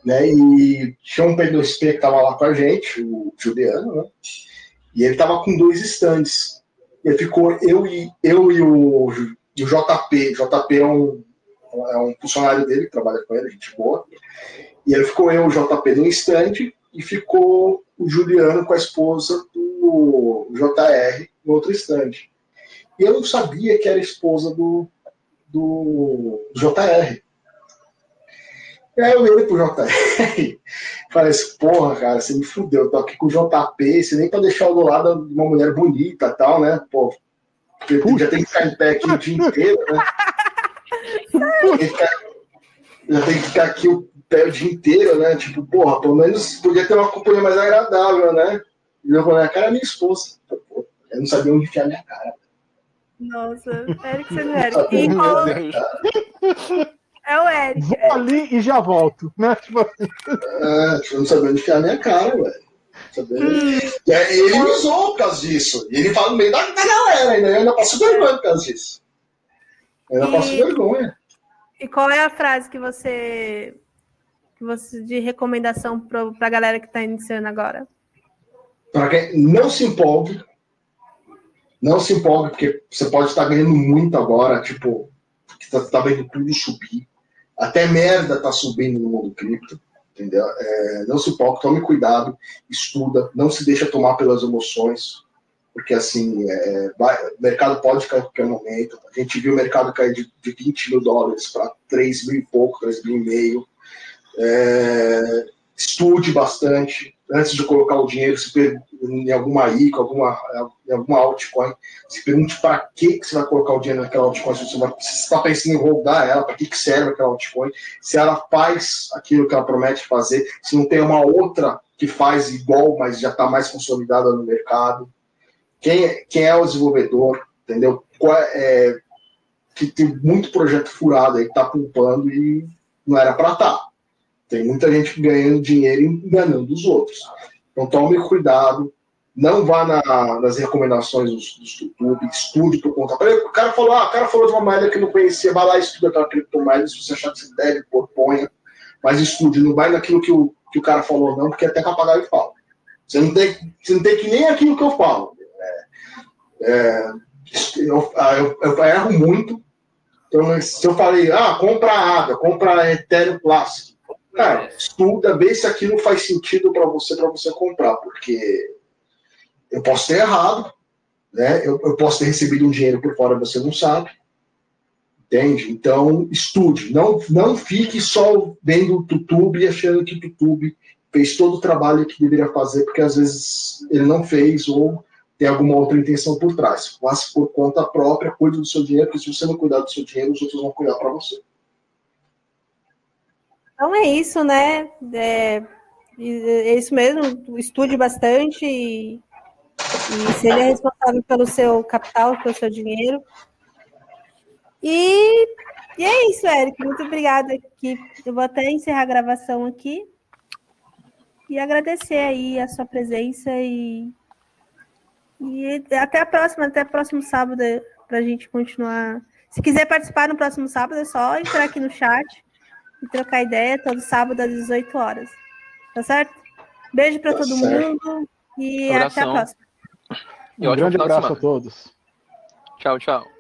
né? E tinha um P2P que tava lá com a gente, o Juliano, né? E ele tava com dois stands. E ficou eu e o JP. JP é um funcionário dele que trabalha com ele, gente boa. E aí ficou eu e o JP no stand e ficou o Juliano com a esposa do JR no outro stand. E eu não sabia que era esposa do JR. E aí eu olhei pro JR falei assim, porra, cara, você me fudeu, eu tô aqui com o JP, você nem pra deixar eu do lado de uma mulher bonita e tal, né? Pô, porque já tem que ficar em pé aqui o dia inteiro, né? Já tem que ficar aqui o pé o dia inteiro, né? Tipo, porra, pelo menos podia ter uma companhia mais agradável, né? E eu falei, a cara é minha esposa. Pô, eu não sabia onde enfiar minha cara. Nossa, Eric, você não era. E qual... É o Eric. Vou ali e já volto. Né? Tipo assim. Eu não sabia onde ficar a minha cara, velho. Ele me usou por causa disso. E ele fala no meio da galera, ainda. Eu ainda passo vergonha por causa disso. E qual é a frase que você de recomendação pra galera que tá iniciando agora? Pra quem não se empolgue. Não se empolgue, porque você pode estar ganhando muito agora, tipo... Tá vendo tudo subir. Até merda tá subindo no mundo cripto. Entendeu? Não se empolgue, tome cuidado, estuda, não se deixa tomar pelas emoções, porque assim, o mercado pode cair a qualquer momento. A gente viu o mercado cair de 20 mil dólares para 3 mil e pouco, 3 mil e meio. Estude bastante. Antes de colocar o dinheiro em alguma ICO, em alguma altcoin, se pergunte para que você vai colocar o dinheiro naquela altcoin, se você está pensando em rodar ela, para que serve aquela altcoin, se ela faz aquilo que ela promete fazer, se não tem uma outra que faz igual, mas já está mais consolidada no mercado. Quem é o desenvolvedor, entendeu? Que tem muito projeto furado aí, que está poupando e não era para estar. Tem muita gente ganhando dinheiro e enganando os outros. Então tome cuidado, não vá nas recomendações do YouTube, estude por conta. O cara falou de uma moeda que não conhecia, vai lá e estuda aquela criptomoeda, se você achar que você deve, proponha, mas estude, não vai naquilo que o cara falou não, porque até papagaio fala. Você não tem que nem aquilo que eu falo. eu erro muito. Então, se eu falei, compra ADA, compra Ethereum Classic. Cara, estuda bem se aquilo faz sentido para você comprar, porque eu posso ter errado, né? Eu posso ter recebido um dinheiro por fora, você não sabe. Entende? Então, estude. Não fique só vendo o YouTube e achando que o YouTube fez todo o trabalho que deveria fazer, porque às vezes ele não fez ou tem alguma outra intenção por trás. Mas por conta própria, cuide do seu dinheiro, porque se você não cuidar do seu dinheiro, os outros vão cuidar para você. Então é isso, né? É isso mesmo, estude bastante e seja responsável pelo seu capital, pelo seu dinheiro. E é isso, Eric. Muito obrigada. Eu vou até encerrar a gravação aqui. E agradecer aí a sua presença e até a próxima, até o próximo sábado para a gente continuar. Se quiser participar no próximo sábado, é só entrar aqui no chat e trocar ideia todo sábado às 18 horas. Tá certo? Beijo para todo mundo e até a próxima. Um grande abraço a todos. Tchau, tchau.